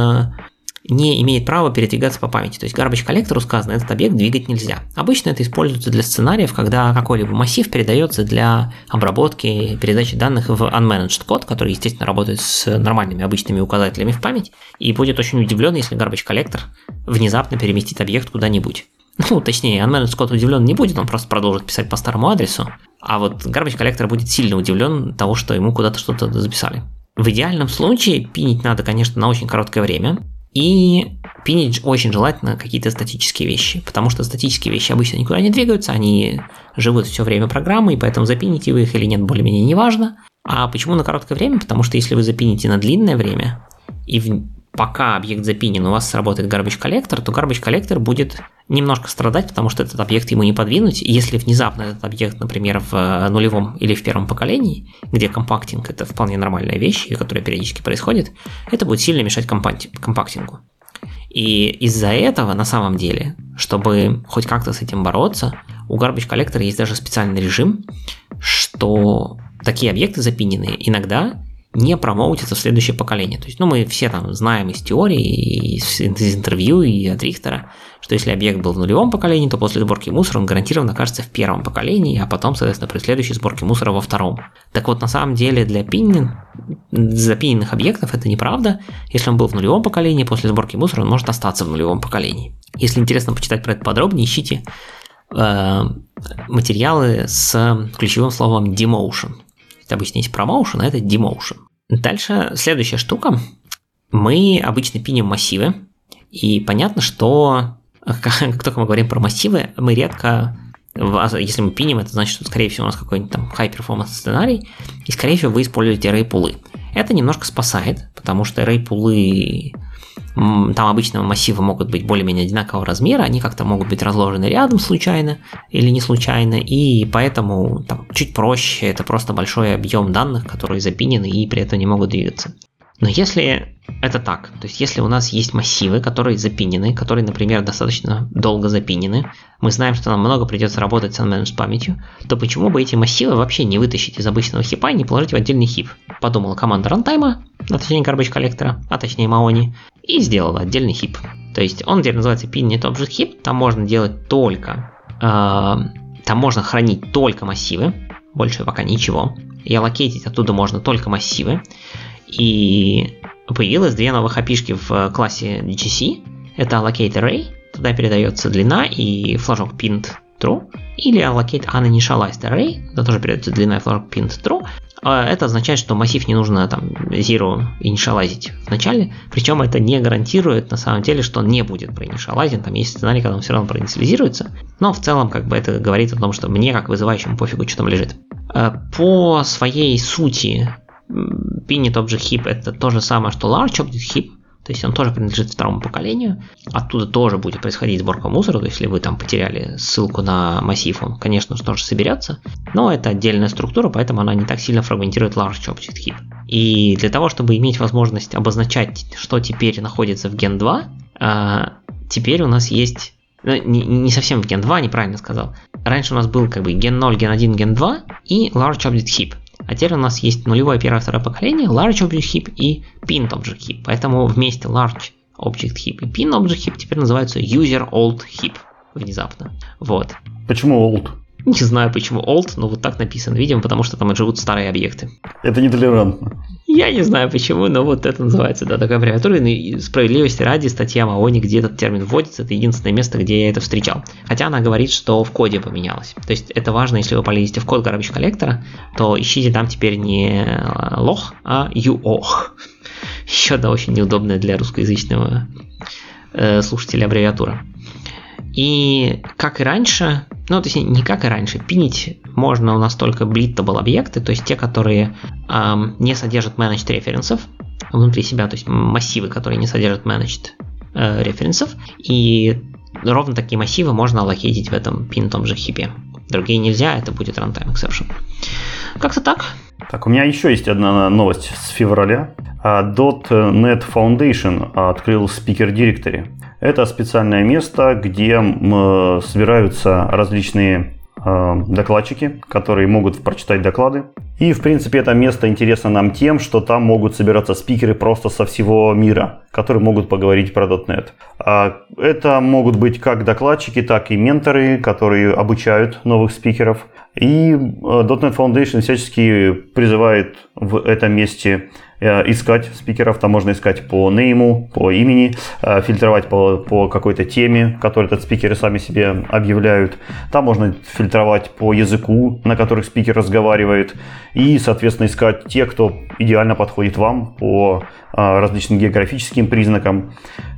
не имеет права передвигаться по памяти. То есть garbage collector сказано, этот объект двигать нельзя. Обычно это используется для сценариев, когда какой-либо массив передается для обработки, передачи данных в unmanaged код, который, естественно, работает с нормальными обычными указателями в память, и будет очень удивлен, если garbage collector внезапно переместит объект куда-нибудь. Ну, точнее, unmanaged код удивлен не будет, он просто продолжит писать по старому адресу, а вот garbage collector будет сильно удивлен того, что ему куда-то что-то записали. В идеальном случае пинить надо, конечно, на очень короткое время, и пинить очень желательно какие-то статические вещи, потому что статические вещи обычно никуда не двигаются, они живут все время программы, и поэтому запините вы их или нет, более-менее неважно. А почему на короткое время? Потому что если вы запините на длинное время, и в... пока объект запинен, у вас сработает garbage collector, то garbage collector будет немножко страдать, потому что этот объект ему не подвинуть. И если внезапно этот объект, например, в нулевом или в первом поколении, где компактинг – это вполне нормальная вещь, которая периодически происходит, это будет сильно мешать компактингу. И из-за этого, на самом деле, чтобы хоть как-то с этим бороться, у garbage collector есть даже специальный режим, что такие объекты запиненные иногда не промоутятся в следующее поколение. То есть, ну, мы все там знаем из теории, из интервью и от Рихтера, что если объект был в нулевом поколении, то после сборки мусора он гарантированно окажется в первом поколении, а потом, соответственно, при следующей сборке мусора во втором. Так вот, на самом деле, для запиненных объектов это неправда. Если он был в нулевом поколении, после сборки мусора он может остаться в нулевом поколении. Если интересно почитать про это подробнее, ищите э, материалы с ключевым словом demotion. Обычно есть промоушен, а это демоушен. Дальше следующая штука. Мы обычно пиним массивы. И понятно, что как только мы говорим про массивы, мы редко, если мы пиним, это значит, что, скорее всего, у нас какой-нибудь там high-performance сценарий, и, скорее всего, вы используете array-пулы. Это немножко спасает, потому что array-пулы, там обычно массивы могут быть более-менее одинакового размера, они как-то могут быть разложены рядом случайно или не случайно, и поэтому там чуть проще, это просто большой объем данных, которые запинены и при этом не могут двигаться. Но если это так, то есть если у нас есть массивы, которые запинены, которые, например, достаточно долго запинены, мы знаем, что нам много придется работать с unmanaged памятью, то почему бы эти массивы вообще не вытащить из обычного хипа и не положить в отдельный хип? Подумала команда рантайма, а точнее garbage коллектора, а точнее Маони, и сделала отдельный хип. То есть он теперь называется Pinned Object Heap, там можно делать только, э, там можно хранить только массивы, больше пока ничего, и аллокейтить оттуда можно только массивы. И появилось две новых апишки в классе джи си. Это allocate array, туда передается длина и флажок pinned true, или allocate uninitialized array, туда тоже передается длина и флажок pinned true. Это означает, что массив не нужно там zero инициализить в начале, причем это не гарантирует на самом деле, что он не будет проинициализен, там есть сценарий, когда он все равно проинициализируется, но в целом как бы это говорит о том, что мне как вызывающему пофигу, что там лежит. По своей сути Pinned Object Heap это то же самое, что Large Object Heap, то есть он тоже принадлежит второму поколению, оттуда тоже будет происходить сборка мусора, то есть если вы там потеряли ссылку на массив, он, конечно, тоже соберется, но это отдельная структура, поэтому она не так сильно фрагментирует Large Object Heap. И для того, чтобы иметь возможность обозначать, что теперь находится в ген два, теперь у нас есть, ну, не совсем в ген два, неправильно сказал, раньше у нас был как бы ген ноль, ген один, ген два и Large Object Heap. А теперь у нас есть нулевое, первое, второе поколение, Large Object Heap и Pinned Object Heap. Поэтому вместе Large Object Heap и Pinned Object Heap теперь называются User Old Heap. Внезапно. Вот. Почему Old? Не знаю, почему Old, но вот так написано. Видимо, потому что там живут старые объекты. Это нетолерантно. Я не знаю почему, но вот это называется, да, такая аббревиатура. И справедливости ради, статья Маони, где этот термин вводится, это единственное место, где я это встречал. Хотя она говорит, что в коде поменялось. То есть это важно, если вы полезете в код garbage коллектора, то ищите там теперь не лох, а юох. Еще одна очень неудобная для русскоязычного э, слушателя аббревиатура. И как и раньше, ну, точнее, не как и раньше, пинить можно у нас только blittable объекты, то есть те, которые эм, не содержат managed references внутри себя, то есть массивы, которые не содержат managed э, references, и ровно такие массивы можно аллокейтить в этом pinned object heap. Другие нельзя, это будет runtime exception. Как-то так. Так, у меня еще есть одна новость с февраля. .дот нет Foundation открыл Speaker Directory. Это специальное место, где собираются различные докладчики, которые могут прочитать доклады. И, в принципе, это место интересно нам тем, что там могут собираться спикеры просто со всего мира, которые могут поговорить про .дот нет. Это могут быть как докладчики, так и менторы, которые обучают новых спикеров. И .дот нет Foundation всячески призывает в этом месте искать спикеров. Там можно искать по нейму, по имени, фильтровать по, по какой-то теме, которую этот спикеры сами себе объявляют. Там можно фильтровать по языку, на которых спикер разговаривает. и, соответственно, искать те, кто идеально подходит вам по различным географическим признакам.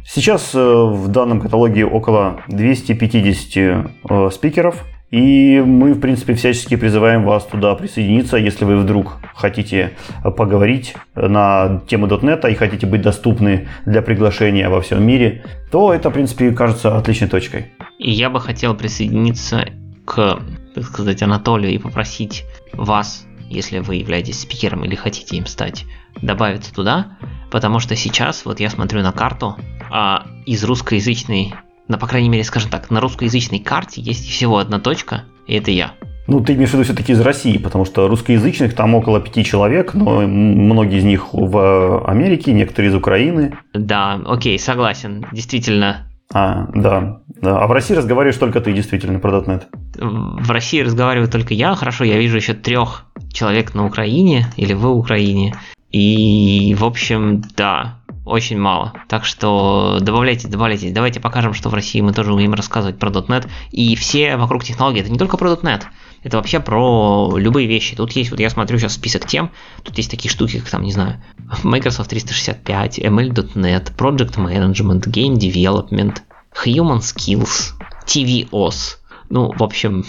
Сейчас в данном каталоге около двухсот пятидесяти спикеров, и мы, в принципе, всячески призываем вас туда присоединиться, если вы вдруг хотите поговорить на тему .дот нет и хотите быть доступны для приглашения во всем мире, то это, в принципе, кажется отличной точкой. И я бы хотел присоединиться к, так сказать, Анатолию и попросить вас, если вы являетесь спикером или хотите им стать, добавиться туда, потому что сейчас, вот я смотрю на карту, а из русскоязычной... Но, по крайней мере, скажем так, на русскоязычной карте есть всего одна точка, и это я. Ну, ты имеешь в виду все-таки из России, потому что русскоязычных там около пяти человек, но многие из них в Америке, некоторые из Украины. Да, окей, согласен, действительно. А, да, да. А в России разговариваешь только ты, действительно, про .дот нет. В России разговариваю только я, хорошо, я вижу еще трех человек на Украине или в Украине, и, в общем, да... Очень мало. Так что добавляйтесь, добавляйтесь. Давайте покажем, что в России мы тоже умеем рассказывать про .дот нет. И все вокруг технологии. Это не только про .дот нет. Это вообще про любые вещи. Тут есть, вот я смотрю сейчас список тем. Тут есть такие штуки, как там, не знаю, Microsoft триста шестьдесят пять, эм эл точка дот нет, Project Management, Game Development, Human Skills, ти ви о эс. Ну, в общем...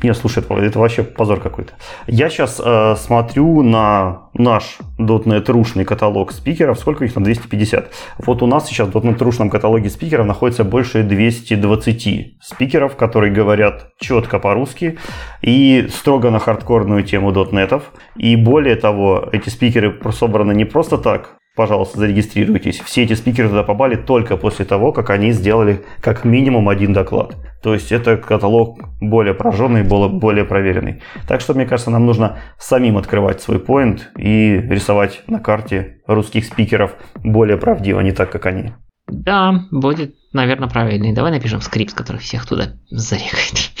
Нет, слушай, это, это вообще позор какой-то. Я сейчас э, смотрю на наш .дот нет рушный каталог спикеров. Сколько их там? двести пятьдесят. Вот у нас сейчас в .дот нет рушном каталоге спикеров находится больше двухсот двадцати спикеров, которые говорят четко по-русски и строго на хардкорную тему .дот нет. И более того, эти спикеры собраны не просто так. Пожалуйста, зарегистрируйтесь. Все эти спикеры туда попали только после того, как они сделали как минимум один доклад. То есть это каталог более прожженный, более проверенный. Так что, мне кажется, нам нужно самим открывать свой поинт и рисовать на карте русских спикеров более правдиво, не так, как они. Да, будет, наверное, правильный. Давай напишем скрипт, который всех туда зарегает.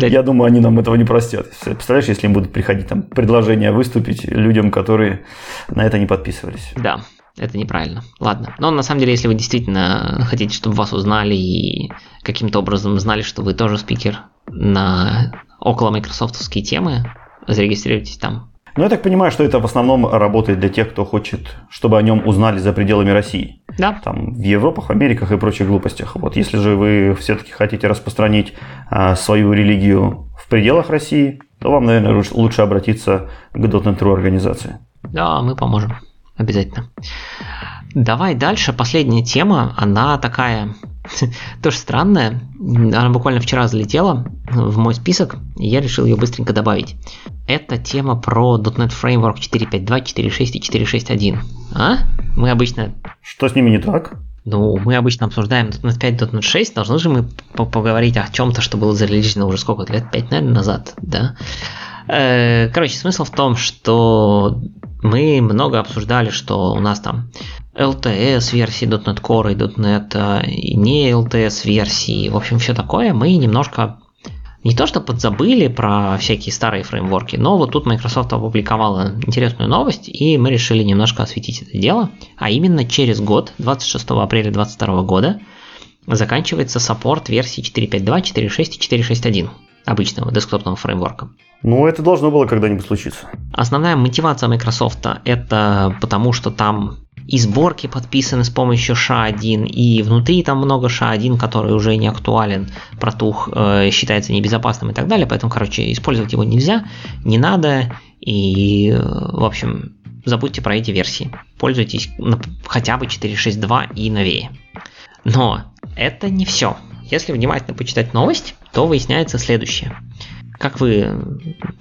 Я думаю, они нам этого не простят. Представляешь, если им будут приходить там предложения выступить людям, которые на это не подписывались. Да, это неправильно. Ладно. Но на самом деле, если вы действительно хотите, чтобы вас узнали и каким-то образом знали, что вы тоже спикер на около майкрософтовские темы, зарегистрируйтесь там. Ну, я так понимаю, что это в основном работает для тех, кто хочет, чтобы о нем узнали за пределами России. Да. Там, в Европах, в Америках и прочих глупостях. Вот, если же вы все-таки хотите распространить э, свою религию в пределах России, то вам, наверное, лучше обратиться к .дот нет ру организации. Да, мы поможем. Обязательно. Давай дальше. Последняя тема, она такая... Тоже странная. Она буквально вчера залетела в мой список, и я решил ее быстренько добавить. Это тема про .дот нет Framework четыре пять два, четыре шесть и четыре шесть один. А? Мы обычно... Что с ними не так? Ну, мы обычно обсуждаем .дот нет пять, .дот нет шесть. Должны же мы поговорить о чем-то, что было зарелизировано уже сколько лет? пять, наверное, назад, да? Короче, смысл в том, что мы много обсуждали, что у нас там эл ти эс версии .дот нет Core и .дот нет, и не эл ти эс версии, в общем, все такое. Мы немножко не то что подзабыли про всякие старые фреймворки, но вот тут Microsoft опубликовала интересную новость, и мы решили немножко осветить это дело. А именно через год, двадцать шестого апреля две тысячи двадцать второго года, заканчивается саппорт версии четыре пять два, четыре шесть и четыре шесть один обычного десктопного фреймворка. Ну, это должно было когда-нибудь случиться. Основная мотивация Microsoft – это потому, что там и сборки подписаны с помощью ша один, и внутри там много ша один, который уже не актуален, протух, э, считается небезопасным и так далее, поэтому, короче, использовать его нельзя, не надо, и, в общем, забудьте про эти версии. Пользуйтесь хотя бы четыре шесть два и новее. Но это не все. Если внимательно почитать новость, то выясняется следующее. Как вы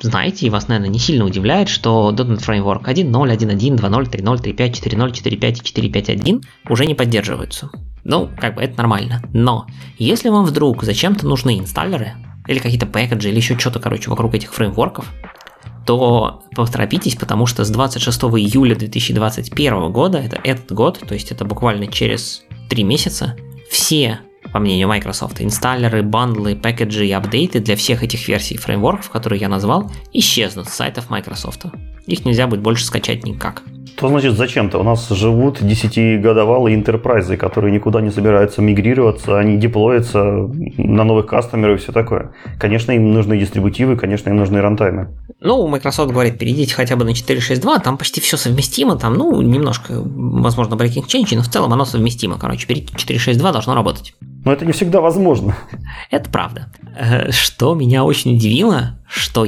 знаете, и вас, наверное, не сильно удивляет, что .дот нет Framework один ноль один один два ноль три ноль три пять четыре ноль четыре пять и четыре пять один уже не поддерживаются. Ну, как бы это нормально. Но если вам вдруг зачем-то нужны инсталлеры, или какие-то пэкэджи, или еще что-то, короче, вокруг этих фреймворков, то поторопитесь, потому что с двадцать шестого июля две тысячи двадцать первого года, это этот год, то есть это буквально через три месяца, все... По мнению Microsoft, инсталлеры, бандлы, пэкэджи и апдейты для всех этих версий фреймворков, которые я назвал, исчезнут с сайтов Microsoft. их нельзя будет больше скачать никак. Что значит зачем-то? У нас живут десятигодовалые интерпрайзы, которые никуда не собираются мигрироваться, они деплоятся на новых кастомерах и все такое. Конечно, им нужны дистрибутивы, конечно, им нужны рантаймы. Ну, Microsoft говорит, перейдите хотя бы на четыре шесть два, там почти все совместимо, там, ну, немножко, возможно, breaking change, но в целом оно совместимо, короче, перейти четыре шесть два должно работать. Но это не всегда возможно. Это правда. Что меня очень удивило, что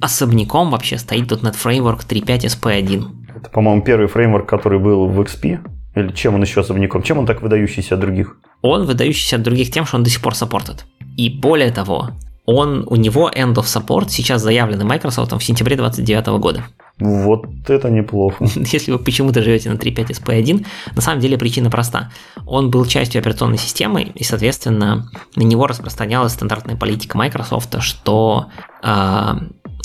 особняком вообще стоит .дот нет Framework три пять эс пи один. Это, по-моему, первый фреймворк, который был в икс пи. Или чем он еще особняком? Чем он так выдающийся от других? Он выдающийся от других тем, что он до сих пор саппортит. И более того, он, у него end of support сейчас заявленный Microsoft в сентябре двадцать девятого года. Вот это неплохо. Если вы почему-то живете на три пять эс пи один, на самом деле причина проста. Он был частью операционной системы, и, соответственно, на него распространялась стандартная политика Microsoft, что э,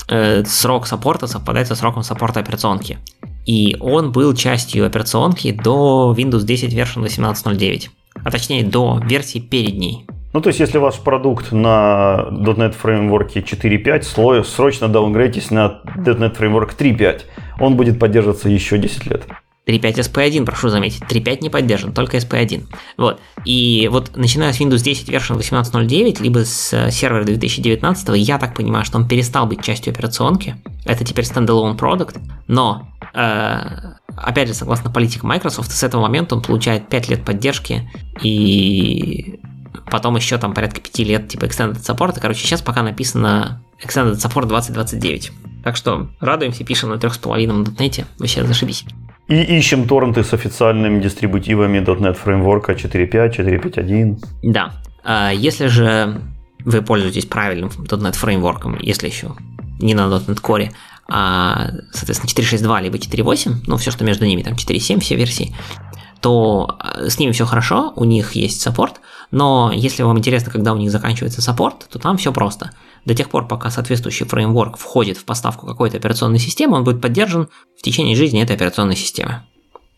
э, срок саппорта совпадает со сроком саппорта операционки. И он был частью операционки до Windows десять версии восемнадцать ноль девять, а точнее до версии перед ней. Ну, то есть, если ваш продукт на .дот нет Framework четыре пять, срочно даунгрейдитесь на .дот нет Framework три пять. Он будет поддерживаться еще десять лет. три пять эс пи один, прошу заметить, три пять не поддержан, только эс пи один. Вот. И вот начиная с Windows десять version восемнадцать ноль девять, либо с сервера две тысячи девятнадцатого, я так понимаю, что он перестал быть частью операционки. Это теперь standalone продукт, но, э, опять же, согласно политике Microsoft, с этого момента он получает пять лет поддержки и потом еще там порядка пять лет типа Extended Support. Короче, сейчас пока написано Extended Support двадцать двадцать девять. Так что радуемся, пишем на три с половиной на .дот нет, вообще зашибись. И ищем торренты с официальными дистрибутивами .дот нет Framework четыре пять, четыре пять один. Да. Если же вы пользуетесь правильным .дот нет Framework, если еще не на .дот нет Core, а, соответственно, четыре шесть два либо четыре восемь, ну, все, что между ними, там четыре семь все версии, то с ними все хорошо, у них есть саппорт, но если вам интересно, когда у них заканчивается саппорт, то там все просто. До тех пор, пока соответствующий фреймворк входит в поставку какой-то операционной системы, он будет поддержан в течение жизни этой операционной системы.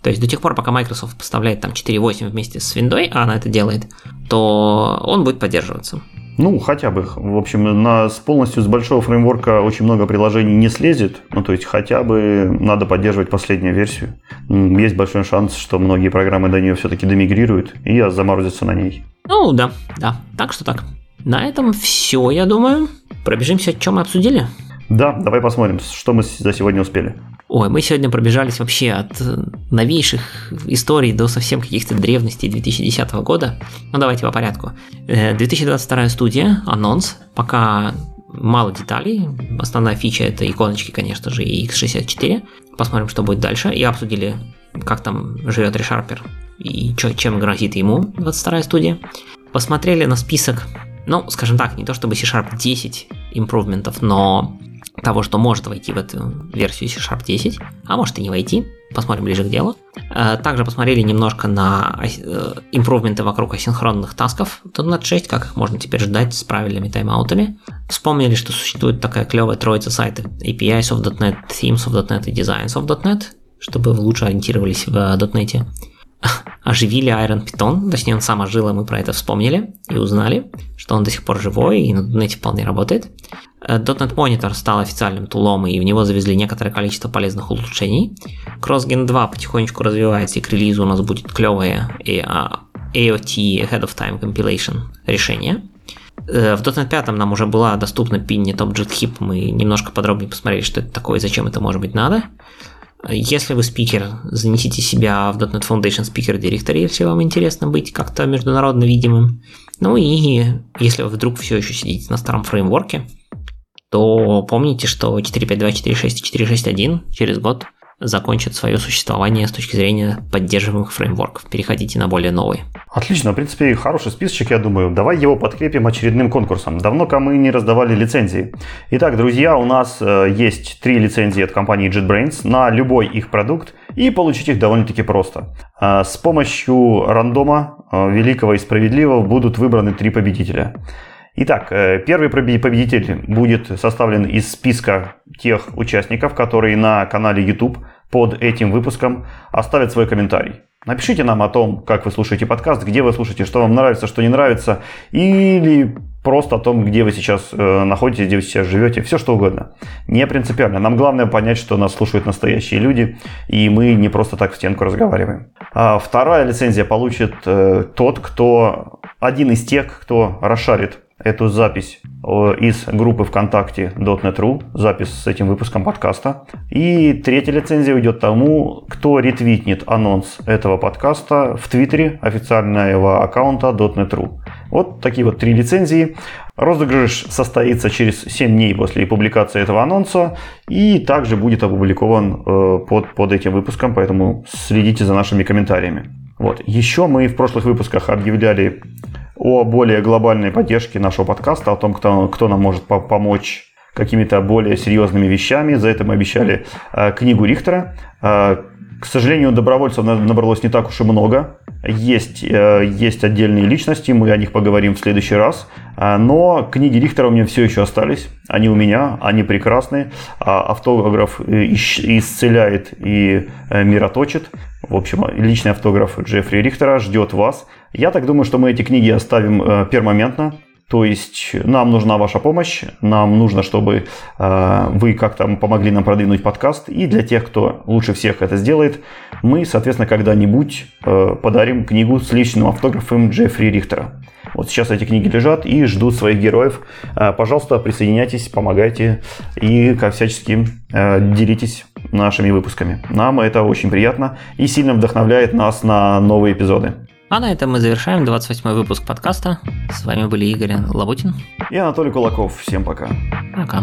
То есть до тех пор, пока Microsoft поставляет там четыре восемь вместе с Windows, а она это делает, то он будет поддерживаться. Ну, хотя бы, в общем, на, с полностью с большого фреймворка очень много приложений не слезет, ну, то есть хотя бы надо поддерживать последнюю версию. Есть большой шанс, что многие программы до нее все-таки домигрируют и заморозятся на ней. Ну, да, да, так что так. На этом все, я думаю. Пробежимся, что мы обсудили. Да, давай посмотрим, что мы за сегодня успели. Ой, мы сегодня пробежались вообще от новейших историй до совсем каких-то древностей две тысячи десятого года. Ну, давайте по порядку. две тысячи двадцать вторая студия, анонс, пока мало деталей. Основная фича — это иконочки, конечно же, и икс шестьдесят четыре. Посмотрим, что будет дальше. И обсудили, как там живет ReSharper и чё, чем грозит ему двадцать вторая студия. Посмотрели на список, ну, скажем так, не то чтобы C-Sharp десять импрувментов, но того, что может войти в эту версию C-Sharp десять, а может и не войти, посмотрим ближе к делу. Также посмотрели немножко на импрувменты вокруг асинхронных тасков .дот нет шесть, как их можно теперь ждать с правильными тайм-аутами. Вспомнили, что существует такая клевая троица сайтов эй пи айс of .дот нет, themes of .дот нет и designs of .дот нет, чтобы вы лучше ориентировались в .дот нет. Оживили IronPython, точнее он сам ожил, и мы про это вспомнили и узнали, что он до сих пор живой и на .дот нет вполне работает. .дот нет Monitor стал официальным тулом, и в него завезли некоторое количество полезных улучшений. CrossGen два потихонечку развивается, и к релизу у нас будет клевое эй о ти Ahead of Time Compilation решение. В .дот нет пять нам уже была доступна Pinned Object Heap, мы немножко подробнее посмотрели, что это такое и зачем это может быть надо. Если вы спикер, занесите себя в .дот нет Foundation Speakers Directory, если вам интересно быть как-то международно видимым. Ну и если вы вдруг все еще сидите на старом фреймворке, то помните, что четыре пять два, четыре шесть и четыре шесть один через год закончат свое существование с точки зрения поддерживаемых фреймворков. Переходите на более новые. Отлично, в принципе, хороший списочек, я думаю. Давай его подкрепим очередным конкурсом. Давно-ка мы не раздавали лицензии. Итак, друзья, у нас э, есть три лицензии от компании JetBrains на любой их продукт, и получить их довольно-таки просто. Э, с помощью рандома э, великого и справедливого будут выбраны три победителя. Итак, первый победитель будет составлен из списка тех участников, которые на канале YouTube под этим выпуском оставят свой комментарий. Напишите нам о том, как вы слушаете подкаст, где вы слушаете, что вам нравится, что не нравится, или просто о том, где вы сейчас э, находитесь, где вы сейчас живете, все что угодно. Не принципиально. Нам главное понять, что нас слушают настоящие люди, и мы не просто так в стенку разговариваем. А вторая лицензия получит э, тот, кто один из тех, кто расшарит эту запись из группы ВКонтакте .дот нет точка ру, запись с этим выпуском подкаста. И третья лицензия уйдет тому, кто ретвитнет анонс этого подкаста в Твиттере официального аккаунта .дот нет точка ру. Вот такие вот три лицензии. Розыгрыш состоится через семь дней после публикации этого анонса и также будет опубликован под, под этим выпуском, поэтому следите за нашими комментариями. Вот. Еще мы в прошлых выпусках объявляли о более глобальной поддержке нашего подкаста, о том, кто, кто нам может по- помочь какими-то более серьезными вещами. За это мы обещали э, книгу Рихтера. Э, к сожалению, добровольцев набралось не так уж и много. Есть, э, есть отдельные личности, мы о них поговорим в следующий раз. Э, но книги Рихтера у меня все еще остались. Они у меня, они прекрасны. А автограф исцеляет и мироточит. В общем, личный автограф Джеффри Рихтера ждет вас. Я так думаю, что мы эти книги оставим э, пермоментно. То есть нам нужна ваша помощь, нам нужно, чтобы э, вы как-то помогли нам продвинуть подкаст. И для тех, кто лучше всех это сделает, мы, соответственно, когда-нибудь э, подарим книгу с личным автографом Джеффри Рихтера. Вот сейчас эти книги лежат и ждут своих героев. Э, пожалуйста, присоединяйтесь, помогайте и ко всячески э, делитесь нашими выпусками. Нам это очень приятно и сильно вдохновляет нас на новые эпизоды. А на этом мы завершаем двадцать восьмой выпуск подкаста. С вами были Игорь Лобутин и Анатолий Колоков. Всем пока. Пока.